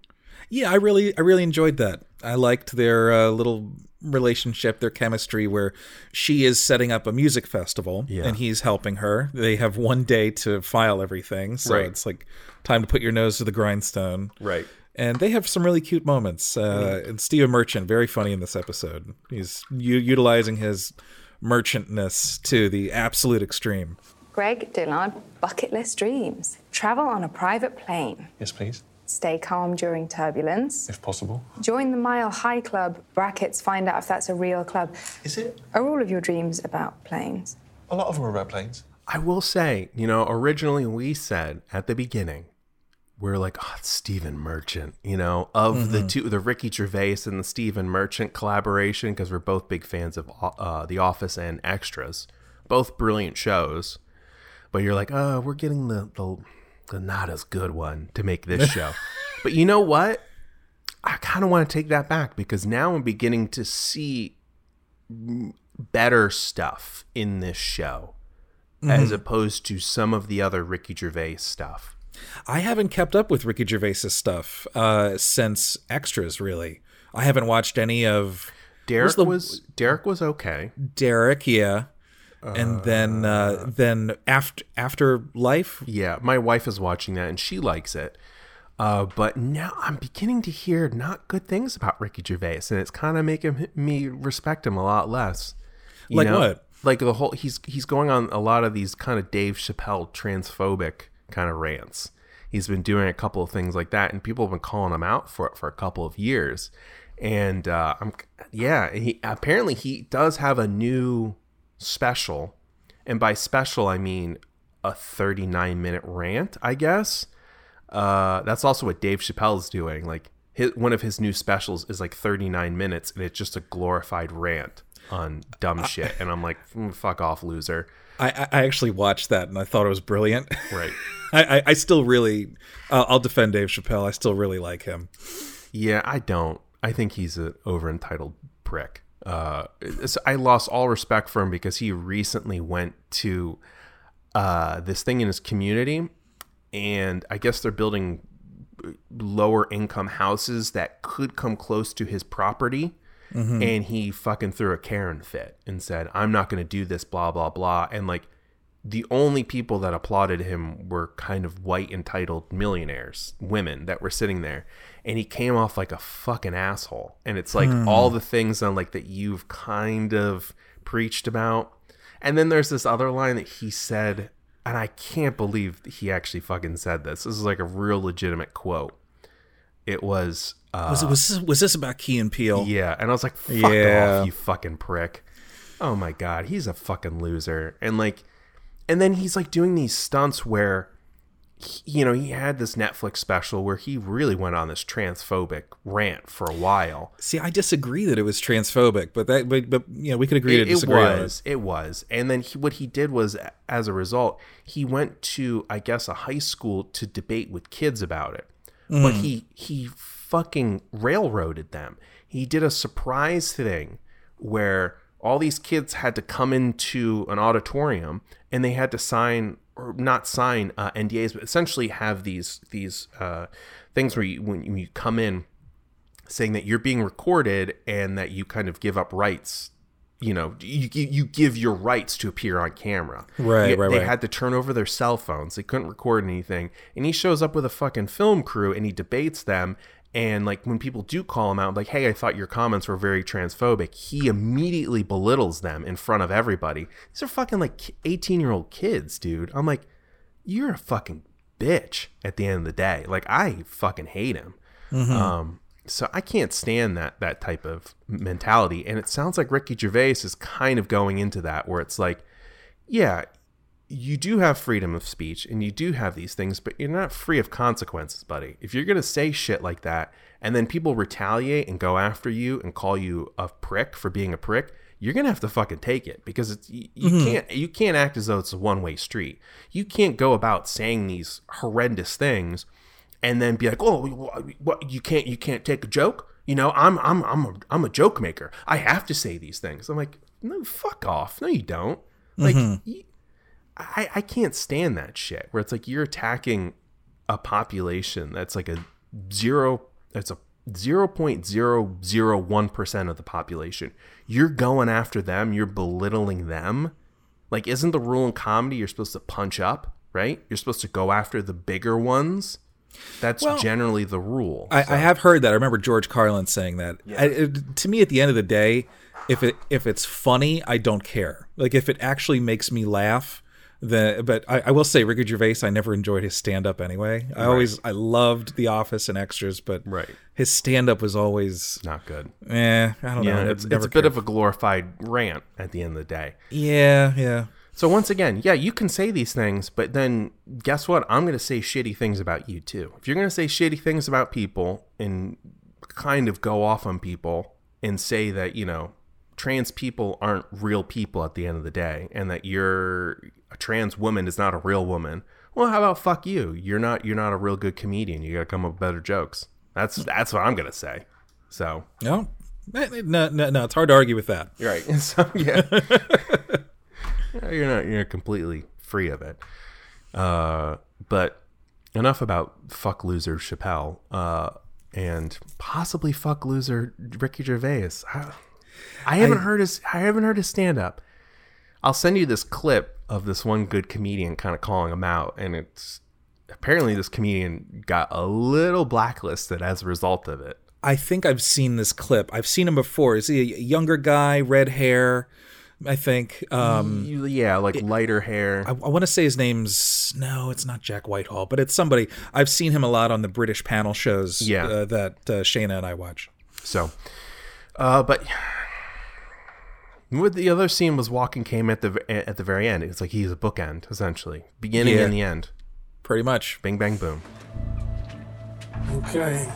Yeah, I really, I really enjoyed that. I liked their uh, little relationship, their chemistry, where she is setting up a music festival yeah. and he's helping her. They have one day to file everything. So right. it's like time to put your nose to the grindstone. Right. And they have some really cute moments. Uh, and Steve Merchant, very funny in this episode. He's u- utilizing his merchantness to the absolute extreme. Greg Dillard, bucket list dreams. Travel on a private plane. Yes, please. Stay calm during turbulence. If possible. Join the Mile High Club. Brackets, find out if that's a real club. Is it? Are all of your dreams about planes? A lot of them are about planes. I will say, you know, originally we said at the beginning, we're like, oh, it's Stephen Merchant, you know, of mm-hmm. the two, the Ricky Gervais and the Stephen Merchant collaboration, because we're both big fans of uh, The Office and Extras, both brilliant shows. But you're like, oh, we're getting the, the, the not as good one to make this show. But you know what? I kind of want to take that back, because now I'm beginning to see better stuff in this show mm-hmm. as opposed to some of the other Ricky Gervais stuff. I haven't kept up with Ricky Gervais's stuff uh, since Extras, really. I haven't watched any of... Derek the, was Derek was okay. Derek, yeah. Uh, and then uh, then after Afterlife. Yeah, my wife is watching that, and she likes it. Uh, but now I'm beginning to hear not good things about Ricky Gervais, and it's kind of making me respect him a lot less. You like know? What? Like the whole he's he's going on a lot of these kind of Dave Chappelle transphobic kind of rants. He's been doing a couple of things like that, and people have been calling him out for it for a couple of years. And uh, I'm, yeah, he, apparently he does have a new special. And by special, I mean a thirty-nine minute rant, I guess. Uh, that's also what Dave Chappelle's doing. Like his, one of his new specials is like thirty-nine minutes, and it's just a glorified rant on dumb shit. And I'm like, mm, fuck off, loser. I, I actually watched that, and I thought it was brilliant. Right. I, I, I still really, uh, I'll defend Dave Chappelle. I still really like him. Yeah, I don't. I think he's an over-entitled prick. Uh, I lost all respect for him because he recently went to uh, this thing in his community, and I guess they're building lower-income houses that could come close to his property, mm-hmm. and he fucking threw a Karen fit and said, I'm not going to do this, blah, blah, blah, and like the only people that applauded him were kind of white entitled millionaires, women that were sitting there. And he came off like a fucking asshole. And it's like hmm. all the things on like that you've kind of preached about. And then there's this other line that he said, and I can't believe he actually fucking said this. This is like a real legitimate quote. It was, uh, was, it, was, this, was this about Key and Peele? Yeah. And I was like, fuck yeah. off, you fucking prick. Oh my God. He's a fucking loser. And like, And then he's like doing these stunts where, he, you know, he had this Netflix special where he really went on this transphobic rant for a while. See, I disagree that it was transphobic, but that, but, but you know, we could agree it, to disagree. It was, on it. it was. And then he, what he did was, as a result, he went to, I guess, a high school to debate with kids about it. Mm. But he he fucking railroaded them. He did a surprise thing where all these kids had to come into an auditorium and they had to sign or not sign uh, N D As, but essentially have these these uh, things where you, when you come in saying that you're being recorded and that you kind of give up rights, you know, you you give your rights to appear on camera. Right, you, right, They right. had to turn over their cell phones. They couldn't record anything. And he shows up with a fucking film crew and he debates them. And like when people do call him out, like, hey, I thought your comments were very transphobic. He immediately belittles them in front of everybody. These are fucking like eighteen year old kids, dude. I'm like, you're a fucking bitch at the end of the day. Like I fucking hate him. Mm-hmm. Um, so I can't stand that, that type of mentality. And it sounds like Ricky Gervais is kind of going into that where it's like, yeah, you do have freedom of speech and you do have these things, but you're not free of consequences, buddy. If you're going to say shit like that and then people retaliate and go after you and call you a prick for being a prick, you're going to have to fucking take it because it's, you, you mm-hmm. can't, you can't act as though it's a one way street. You can't go about saying these horrendous things and then be like, oh, what, you can't, you can't take a joke. You know, I'm, I'm, I'm, a, I'm a joke maker. I have to say these things. I'm like, no, fuck off. No, you don't. Like, mm-hmm. you, I, I can't stand that shit where it's like you're attacking a population that's like a zero, that's a zero point zero zero one percent of the population. You're going after them. You're belittling them. Like, isn't the rule in comedy you're supposed to punch up, right? You're supposed to go after the bigger ones. That's well, generally the rule. I, so. I have heard that. I remember George Carlin saying that. Yeah. I, it, to me, at the end of the day, if it if it's funny, I don't care. Like, if it actually makes me laugh. The, but I, I will say Ricky Gervais, I never enjoyed his stand-up anyway. I right. always, I loved The Office and Extras, but right. his stand-up was always... Not good. Eh, I don't yeah, know. It's, it's a bit of a glorified rant at the end of the day. Yeah, yeah. So once again, yeah, you can say these things, but then guess what? I'm going to say shitty things about you too. If you're going to say shitty things about people and kind of go off on people and say that, you know, trans people aren't real people at the end of the day and that you're... a trans woman is not a real woman. Well, how about fuck you? You're not you're not a real good comedian. You got to come up with better jokes. That's that's what I'm going to say. So, no. No, no, no, it's hard to argue with that. Right. So, yeah. You're not you're completely free of it. Uh, but enough about fuck loser Chappelle uh, and possibly fuck loser Ricky Gervais. I, I haven't I, heard his. I haven't heard his stand up. I'll send you this clip of this one good comedian kind of calling him out, and it's apparently this comedian got a little blacklisted as a result of it. I think I've seen this clip. I've seen him before. Is he a younger guy, red hair? I think. Um, yeah, like it, lighter hair. I, I want to say his name's, no, it's not Jack Whitehall, but it's somebody. I've seen him a lot on the British panel shows yeah. uh, that uh, Shayna and I watch. So, uh, but what the other scene was Walken came at the at the very end. It's like he's a bookend, essentially. Beginning yeah. and the end. Pretty much. Bing, bang, boom. Okay.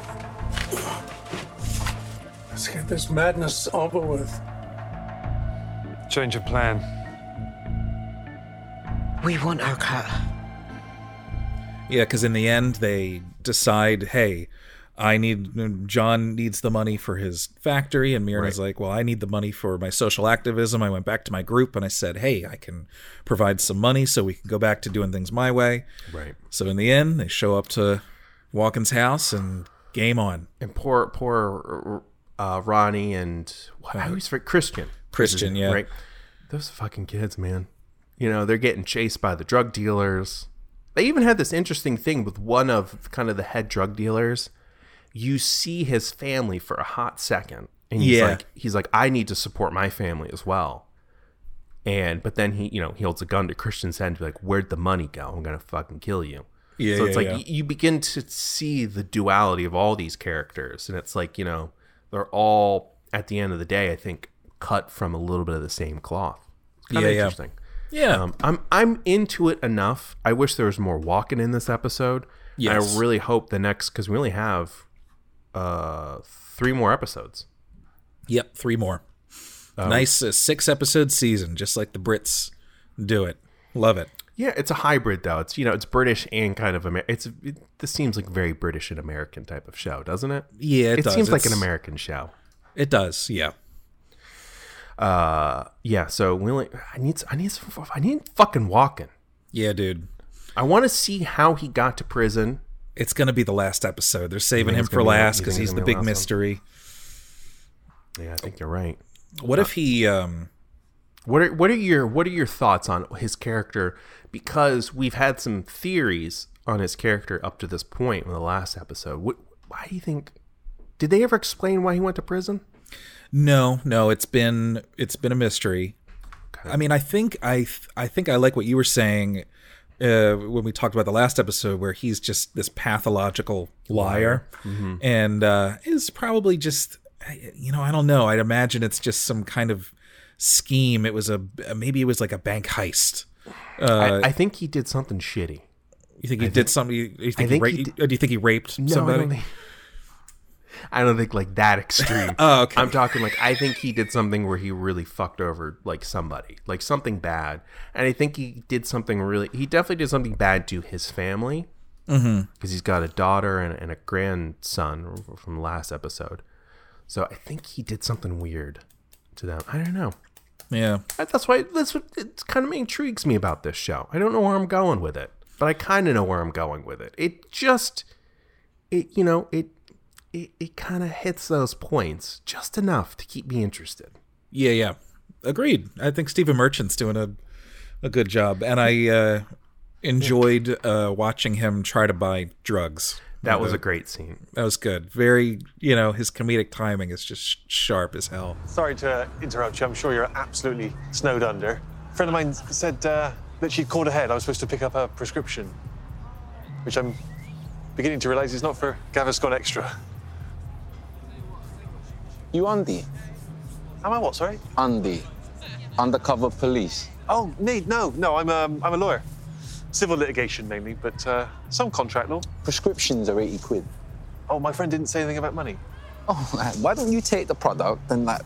Let's get this madness over with. Change of plan. We want our cut. Yeah, because in the end, they decide, hey, I need, John needs the money for his factory. And Myrna's right. like, well, I need the money for my social activism. I went back to my group and I said, hey, I can provide some money so we can go back to doing things my way. Right. So in the end, they show up to Walken's house and game on. And poor, poor uh, Ronnie and what, I always forget, Christian. Christian, yeah. Right? Those fucking kids, man. You know, they're getting chased by the drug dealers. They even had this interesting thing with one of kind of the head drug dealers. You see his family for a hot second. And he's yeah. like, he's like, I need to support my family as well. And but then he, you know, he holds a gun to Christian's head and be like, where'd the money go? I'm gonna fucking kill you. Yeah. So it's yeah, like yeah. you begin to see the duality of all these characters. And it's like, you know, they're all at the end of the day, I think, cut from a little bit of the same cloth. It's kind yeah, of interesting. Yeah. yeah. Um, I'm I'm into it enough. I wish there was more Walken in this episode. Yes. I really hope the next, because we only have uh, three more episodes. Yep, three more. Um, nice uh, six episode season, just like the Brits do it. Love it. Yeah, it's a hybrid though. It's you know, it's British and kind of Amer- it's it, this seems like very British and American type of show, doesn't it? Yeah, it, it does. It seems it's, like an American show. It does, yeah. Uh yeah, so we only, I need I need some, I need fucking Walken. Yeah, dude. I want to see how he got to prison. It's gonna be the last episode. They're saving him for last because he's the big mystery. One. Yeah, I think you're right. What uh, if he? Um, what are what are your what are your thoughts on his character? Because we've had some theories on his character up to this point in the last episode. What, why do you think? Did they ever explain why he went to prison? No, no, it's been it's been a mystery. Okay. I mean, I think I I think I like what you were saying uh, when we talked about the last episode, where he's just this pathological liar, mm-hmm. and uh, is probably just you know I don't know. I'd imagine it's just some kind of scheme. It was a maybe it was like a bank heist. Uh, I, I think he did something shitty. You think he I did think, something? You think, I think he ra- he did, or do you think he raped no, somebody? I don't I don't think like that extreme. Oh, okay. I'm talking like I think he did something where he really fucked over like somebody, like something bad. And I think he did something really. He definitely did something bad to his family because mm-hmm. he's got a daughter and, and a grandson from last episode. So I think he did something weird to them. I don't know. Yeah, that's why that's what it kind of intrigues me about this show. I don't know where I'm going with it, but I kind of know where I'm going with it. It just, it you know it. It, it kind of hits those points just enough to keep me interested. Yeah, yeah. Agreed. I think Stephen Merchant's doing a, a good job. And I uh, enjoyed uh, watching him try to buy drugs. That was a great scene. That was good. Very, you know, his comedic timing is just sharp as hell. Sorry to interrupt you. I'm sure you're absolutely snowed under. A friend of mine said uh, that she'd called ahead. I was supposed to pick up a prescription, which I'm beginning to realize is not for Gaviscon Extra. You Andy? Am I what? Sorry. Andy, undercover police. Oh, need no, no. I'm um, I'm a lawyer, civil litigation mainly, but uh, some contract law. Prescriptions are eighty quid. Oh, my friend didn't say anything about money. Oh, man. Why don't you take the product and like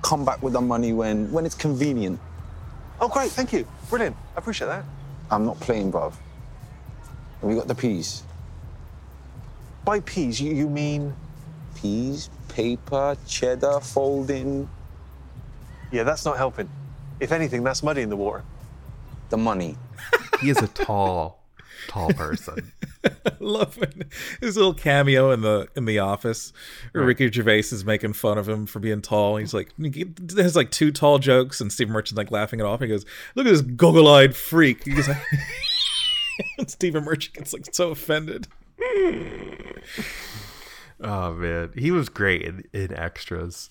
come back with the money when when it's convenient? Oh, great, thank you, brilliant. I appreciate that. I'm not playing, bruv. Have you got the peas? By peas, you, you mean? Peas, paper, cheddar, folding. Yeah, that's not helping. If anything, that's muddying the water. The money. He is a tall, tall person. Love it. His little cameo in the in the office, where right. Ricky Gervais is making fun of him for being tall. He's like, he has like two tall jokes, and Stephen Merchant's like laughing it off. He goes, "Look at this goggle-eyed freak." He's like, and Stephen Merchant gets like so offended. Oh man, he was great in, in extras.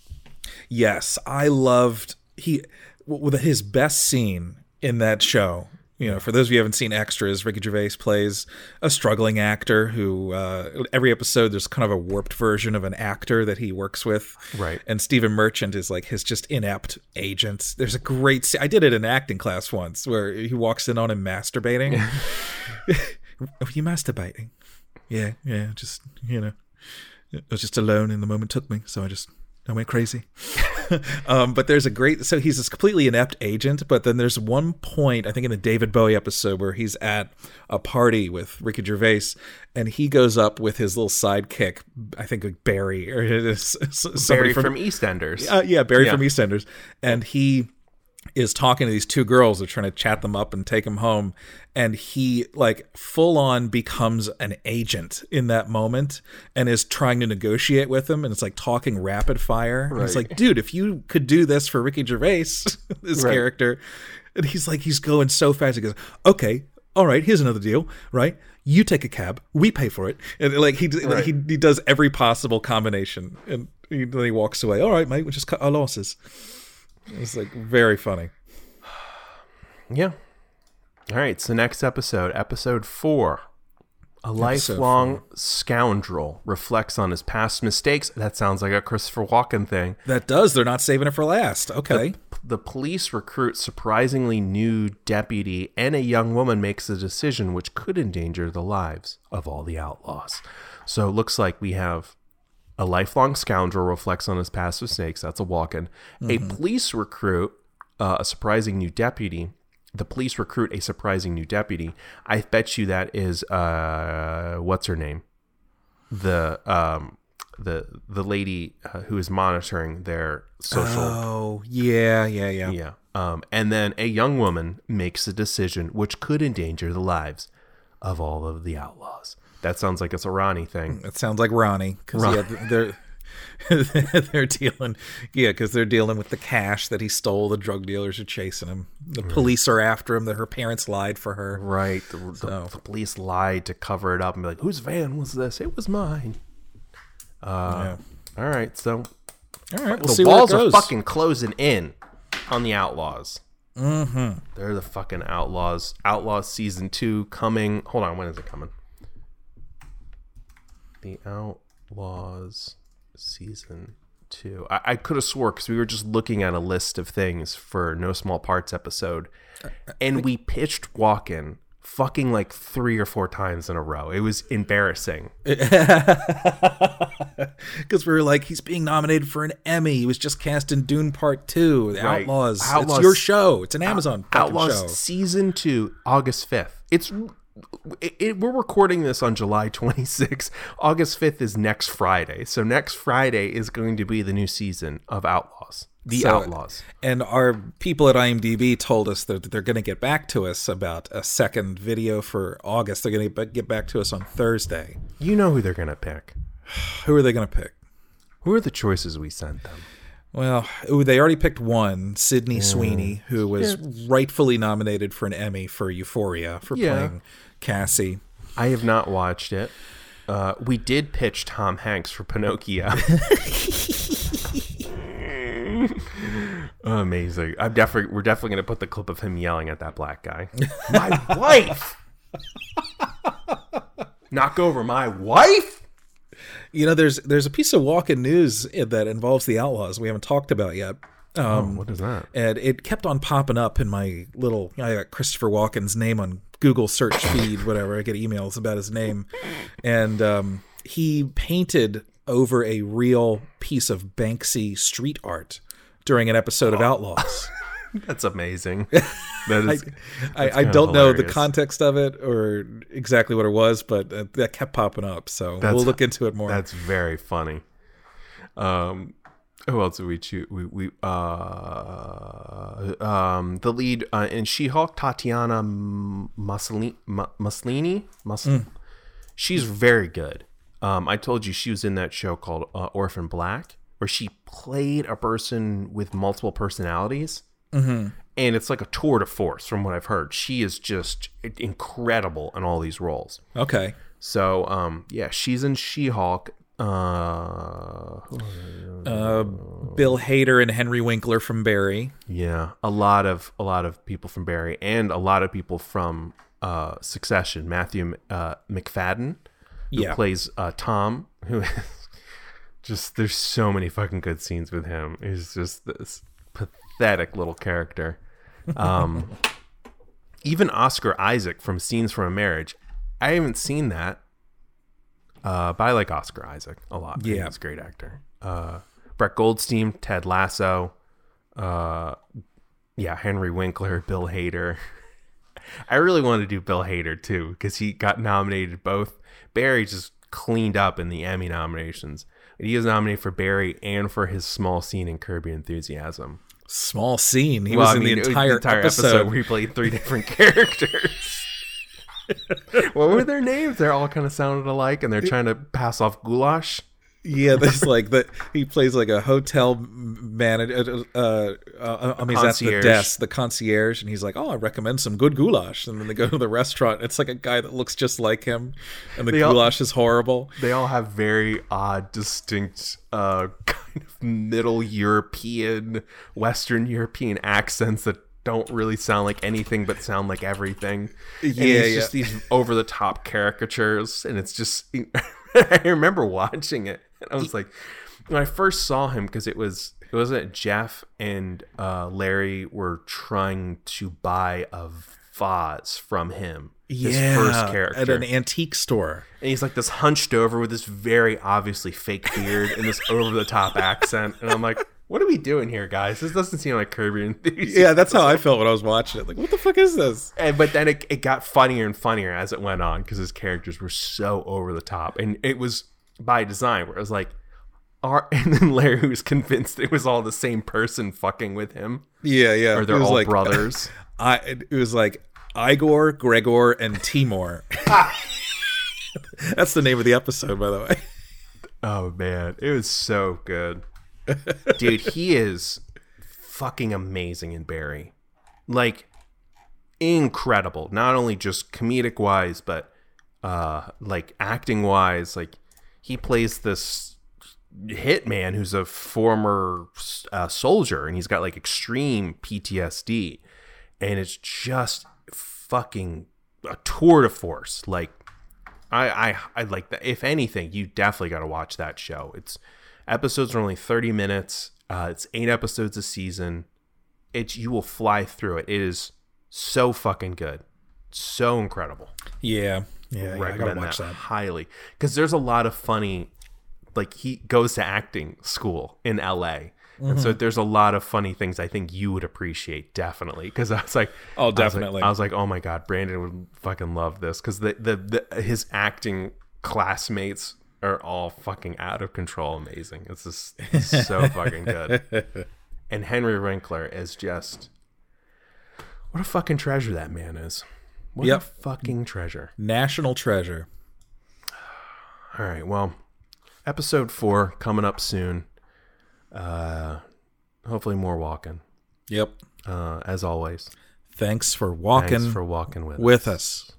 Yes, I loved he with his best scene in that show. You know, for those of you who haven't seen Extras, Ricky Gervais plays a struggling actor who, uh, every episode, there's kind of a warped version of an actor that he works with. Right. And Stephen Merchant is like his just inept agent. There's a great scene. I did it in acting class once where he walks in on him masturbating. Are you masturbating? Yeah, yeah. Just, you know, I was just alone and the moment took me. So I just, I went crazy. Um, but there's a great, so he's this completely inept agent, but then there's one point, I think in the David Bowie episode, where he's at a party with Ricky Gervais and he goes up with his little sidekick, I think like Barry or his, Barry from, from EastEnders. Uh, yeah, Barry yeah. from EastEnders. And he is talking to these two girls. They're trying to chat them up and take them home. And he like full on becomes an agent in that moment and is trying to negotiate with them. And it's like talking rapid fire. Right. And it's like, dude, if you could do this for Ricky Gervais, this right. character. And he's like, he's going so fast. He goes, okay, all right, here's another deal, right? You take a cab. We pay for it. And like he right. like, he, he does every possible combination. And he, then he walks away. All right, mate, we'll just cut our losses. It was like very funny. Yeah. All right. So next episode, episode four, a episode lifelong four. scoundrel reflects on his past mistakes. That sounds like a Christopher Walken thing. That does. They're not saving it for last. Okay. The, the police recruit surprisingly new deputy and a young woman makes a decision which could endanger the lives of all the outlaws. So it looks like we have a lifelong scoundrel reflects on his past mistakes. That's a Walken. Mm-hmm. A police recruit, uh, a surprising new deputy. The police recruit a surprising new deputy. I bet you that is uh, what's her name? The um, the the lady uh, who is monitoring their social. Oh yeah, yeah, yeah, yeah. Um, and then a young woman makes a decision which could endanger the lives of all of the outlaws. That sounds like it's a Ronnie thing. It sounds like Ronnie because Ron- yeah, they're they're dealing yeah because they're dealing with the cash that he stole. The drug dealers are chasing him. The right. police are after him. That her parents lied for her. Right. The, so. the, the police lied to cover it up and be like, "Whose van was this? It was mine." Uh, yeah. All right. So all right. We'll the see walls where it goes. Are fucking closing in on the outlaws. Mm-hmm. They're the fucking outlaws. Outlaws season two coming. Hold on. When is it coming? The Outlaws season two. I, I could have swore because we were just looking at a list of things for No Small Parts episode, and we pitched Walken fucking like three or four times in a row. It was embarrassing because we were like, he's being nominated for an Emmy. He was just cast in Dune Part Two. The right. Outlaws. Outlaws. It's your show. It's an Amazon Out- Outlaws show. season two, August fifth. It's. It, it, we're recording this on July twenty-sixth. August fifth is next Friday. So next Friday is going to be the new season of Outlaws. The so, Outlaws. And our people at I M D B told us that they're going to get back to us about a second video for August. They're going to get back to us on Thursday. You know who they're going to pick. Who are they going to pick? Who are the choices we sent them? Well, ooh, they already picked one, Sydney yeah. Sweeney, who was yeah. rightfully nominated for an Emmy for Euphoria for yeah. playing Cassie. I have not watched it. Uh, we did pitch Tom Hanks for Pinocchio. Amazing. I'm definitely we're definitely going to put the clip of him yelling at that black guy. My wife! Knock over my wife? You know, there's there's a piece of Walken news that involves the Outlaws we haven't talked about yet. Um, oh, what is that? And it kept on popping up in my little, I got Christopher Walken's name on Google search feed, whatever. I get emails about his name. And um, he painted over a real piece of Banksy street art during an episode oh. of Outlaws. That's amazing. That is, I, I, I don't hilarious. know the context of it or exactly what it was, but uh, that kept popping up. So that's, we'll look into it more. That's very funny. Um, who else did we choose? We, we uh, um, the lead uh, in She-Hulk, Tatiana Maslany, Maslany, Maslany, mm. She's very good. Um, I told you she was in that show called uh, Orphan Black, where she played a person with multiple personalities. Mm-hmm. And it's like a tour de force from what I've heard. She is just incredible in all these roles. Okay. So, um, yeah, she's in She-Hulk. Uh, uh, Bill Hader and Henry Winkler from Barry. Yeah, a lot of a lot of people from Barry, and a lot of people from uh, Succession. Matthew uh, McFadden, who yeah. plays uh, Tom, who is just, there's so many fucking good scenes with him. He's just this pathetic little character. Um, even Oscar Isaac from Scenes from a Marriage. I haven't seen that. Uh, but I like Oscar Isaac a lot. Yeah. He's a great actor. Uh, Brett Goldstein, Ted Lasso. Uh, yeah, Henry Winkler, Bill Hader. I really want to do Bill Hader, too, because he got nominated both. Barry just cleaned up in the Emmy nominations. He was nominated for Barry and for his small scene in Curb Your Enthusiasm. Small scene? He well, was I in mean, the entire, entire episode. episode where he played three different characters. What were their names? They're all kind of sounded alike, and they're trying to pass off goulash. Yeah, there's like the he plays like a hotel manager. Uh, uh, uh, I mean, he's at the desk, the concierge, and he's like, "Oh, I recommend some good goulash." And then they go to the restaurant. It's like a guy that looks just like him, and the they goulash all, is horrible. They all have very odd, distinct, uh, kind of middle European, Western European accents that don't really sound like anything, but sound like everything. And yeah, it's yeah. just these over the top caricatures, and it's just. I remember watching it, and I was like, when I first saw him, because it was it wasn't Jeff and uh, Larry were trying to buy a vase from him. His yeah, first character at an antique store, and he's like this hunched over with this very obviously fake beard and this over the top accent, and I'm like. What are we doing here, guys? This doesn't seem like Curb Your Enthusiasm. Yeah, that's how I felt when I was watching it. Like, what the fuck is this? And but then it, it got funnier and funnier as it went on because his characters were so over the top, and it was by design. Where it was like, are and then Larry was convinced it was all the same person fucking with him. Yeah, yeah. Or they're all like, brothers. I it was like Igor, Gregor, and Timur. That's the name of the episode, by the way. Oh man, it was so good. Dude, he is fucking amazing in Barry. Like, incredible. Not only just comedic-wise, but, uh, like, acting-wise. Like, he plays this hitman who's a former uh, soldier, and he's got, like, extreme P T S D. And it's just fucking a tour de force. Like, I, I, I like that. If anything, you definitely got to watch that show. It's... Episodes are only thirty minutes. Uh, it's eight episodes a season. It's you will fly through it. It is so fucking good, so incredible. Yeah, yeah, yeah I gotta watch that, that. highly because there's a lot of funny. Like he goes to acting school in L A, mm-hmm. and so there's a lot of funny things I think you would appreciate definitely. Because I was like, oh, definitely. I was like, I was like, oh my god, Brandon would fucking love this because the, the the his acting classmates. Are all fucking out of control amazing. It's just it's so fucking good. And Henry Winkler is just... What a fucking treasure that man is. What yep. a fucking treasure. National treasure. All right, well, episode four coming up soon. Uh, hopefully more Walken'. Yep. Uh, as always. Thanks for walking. Thanks for walking with, with us. us.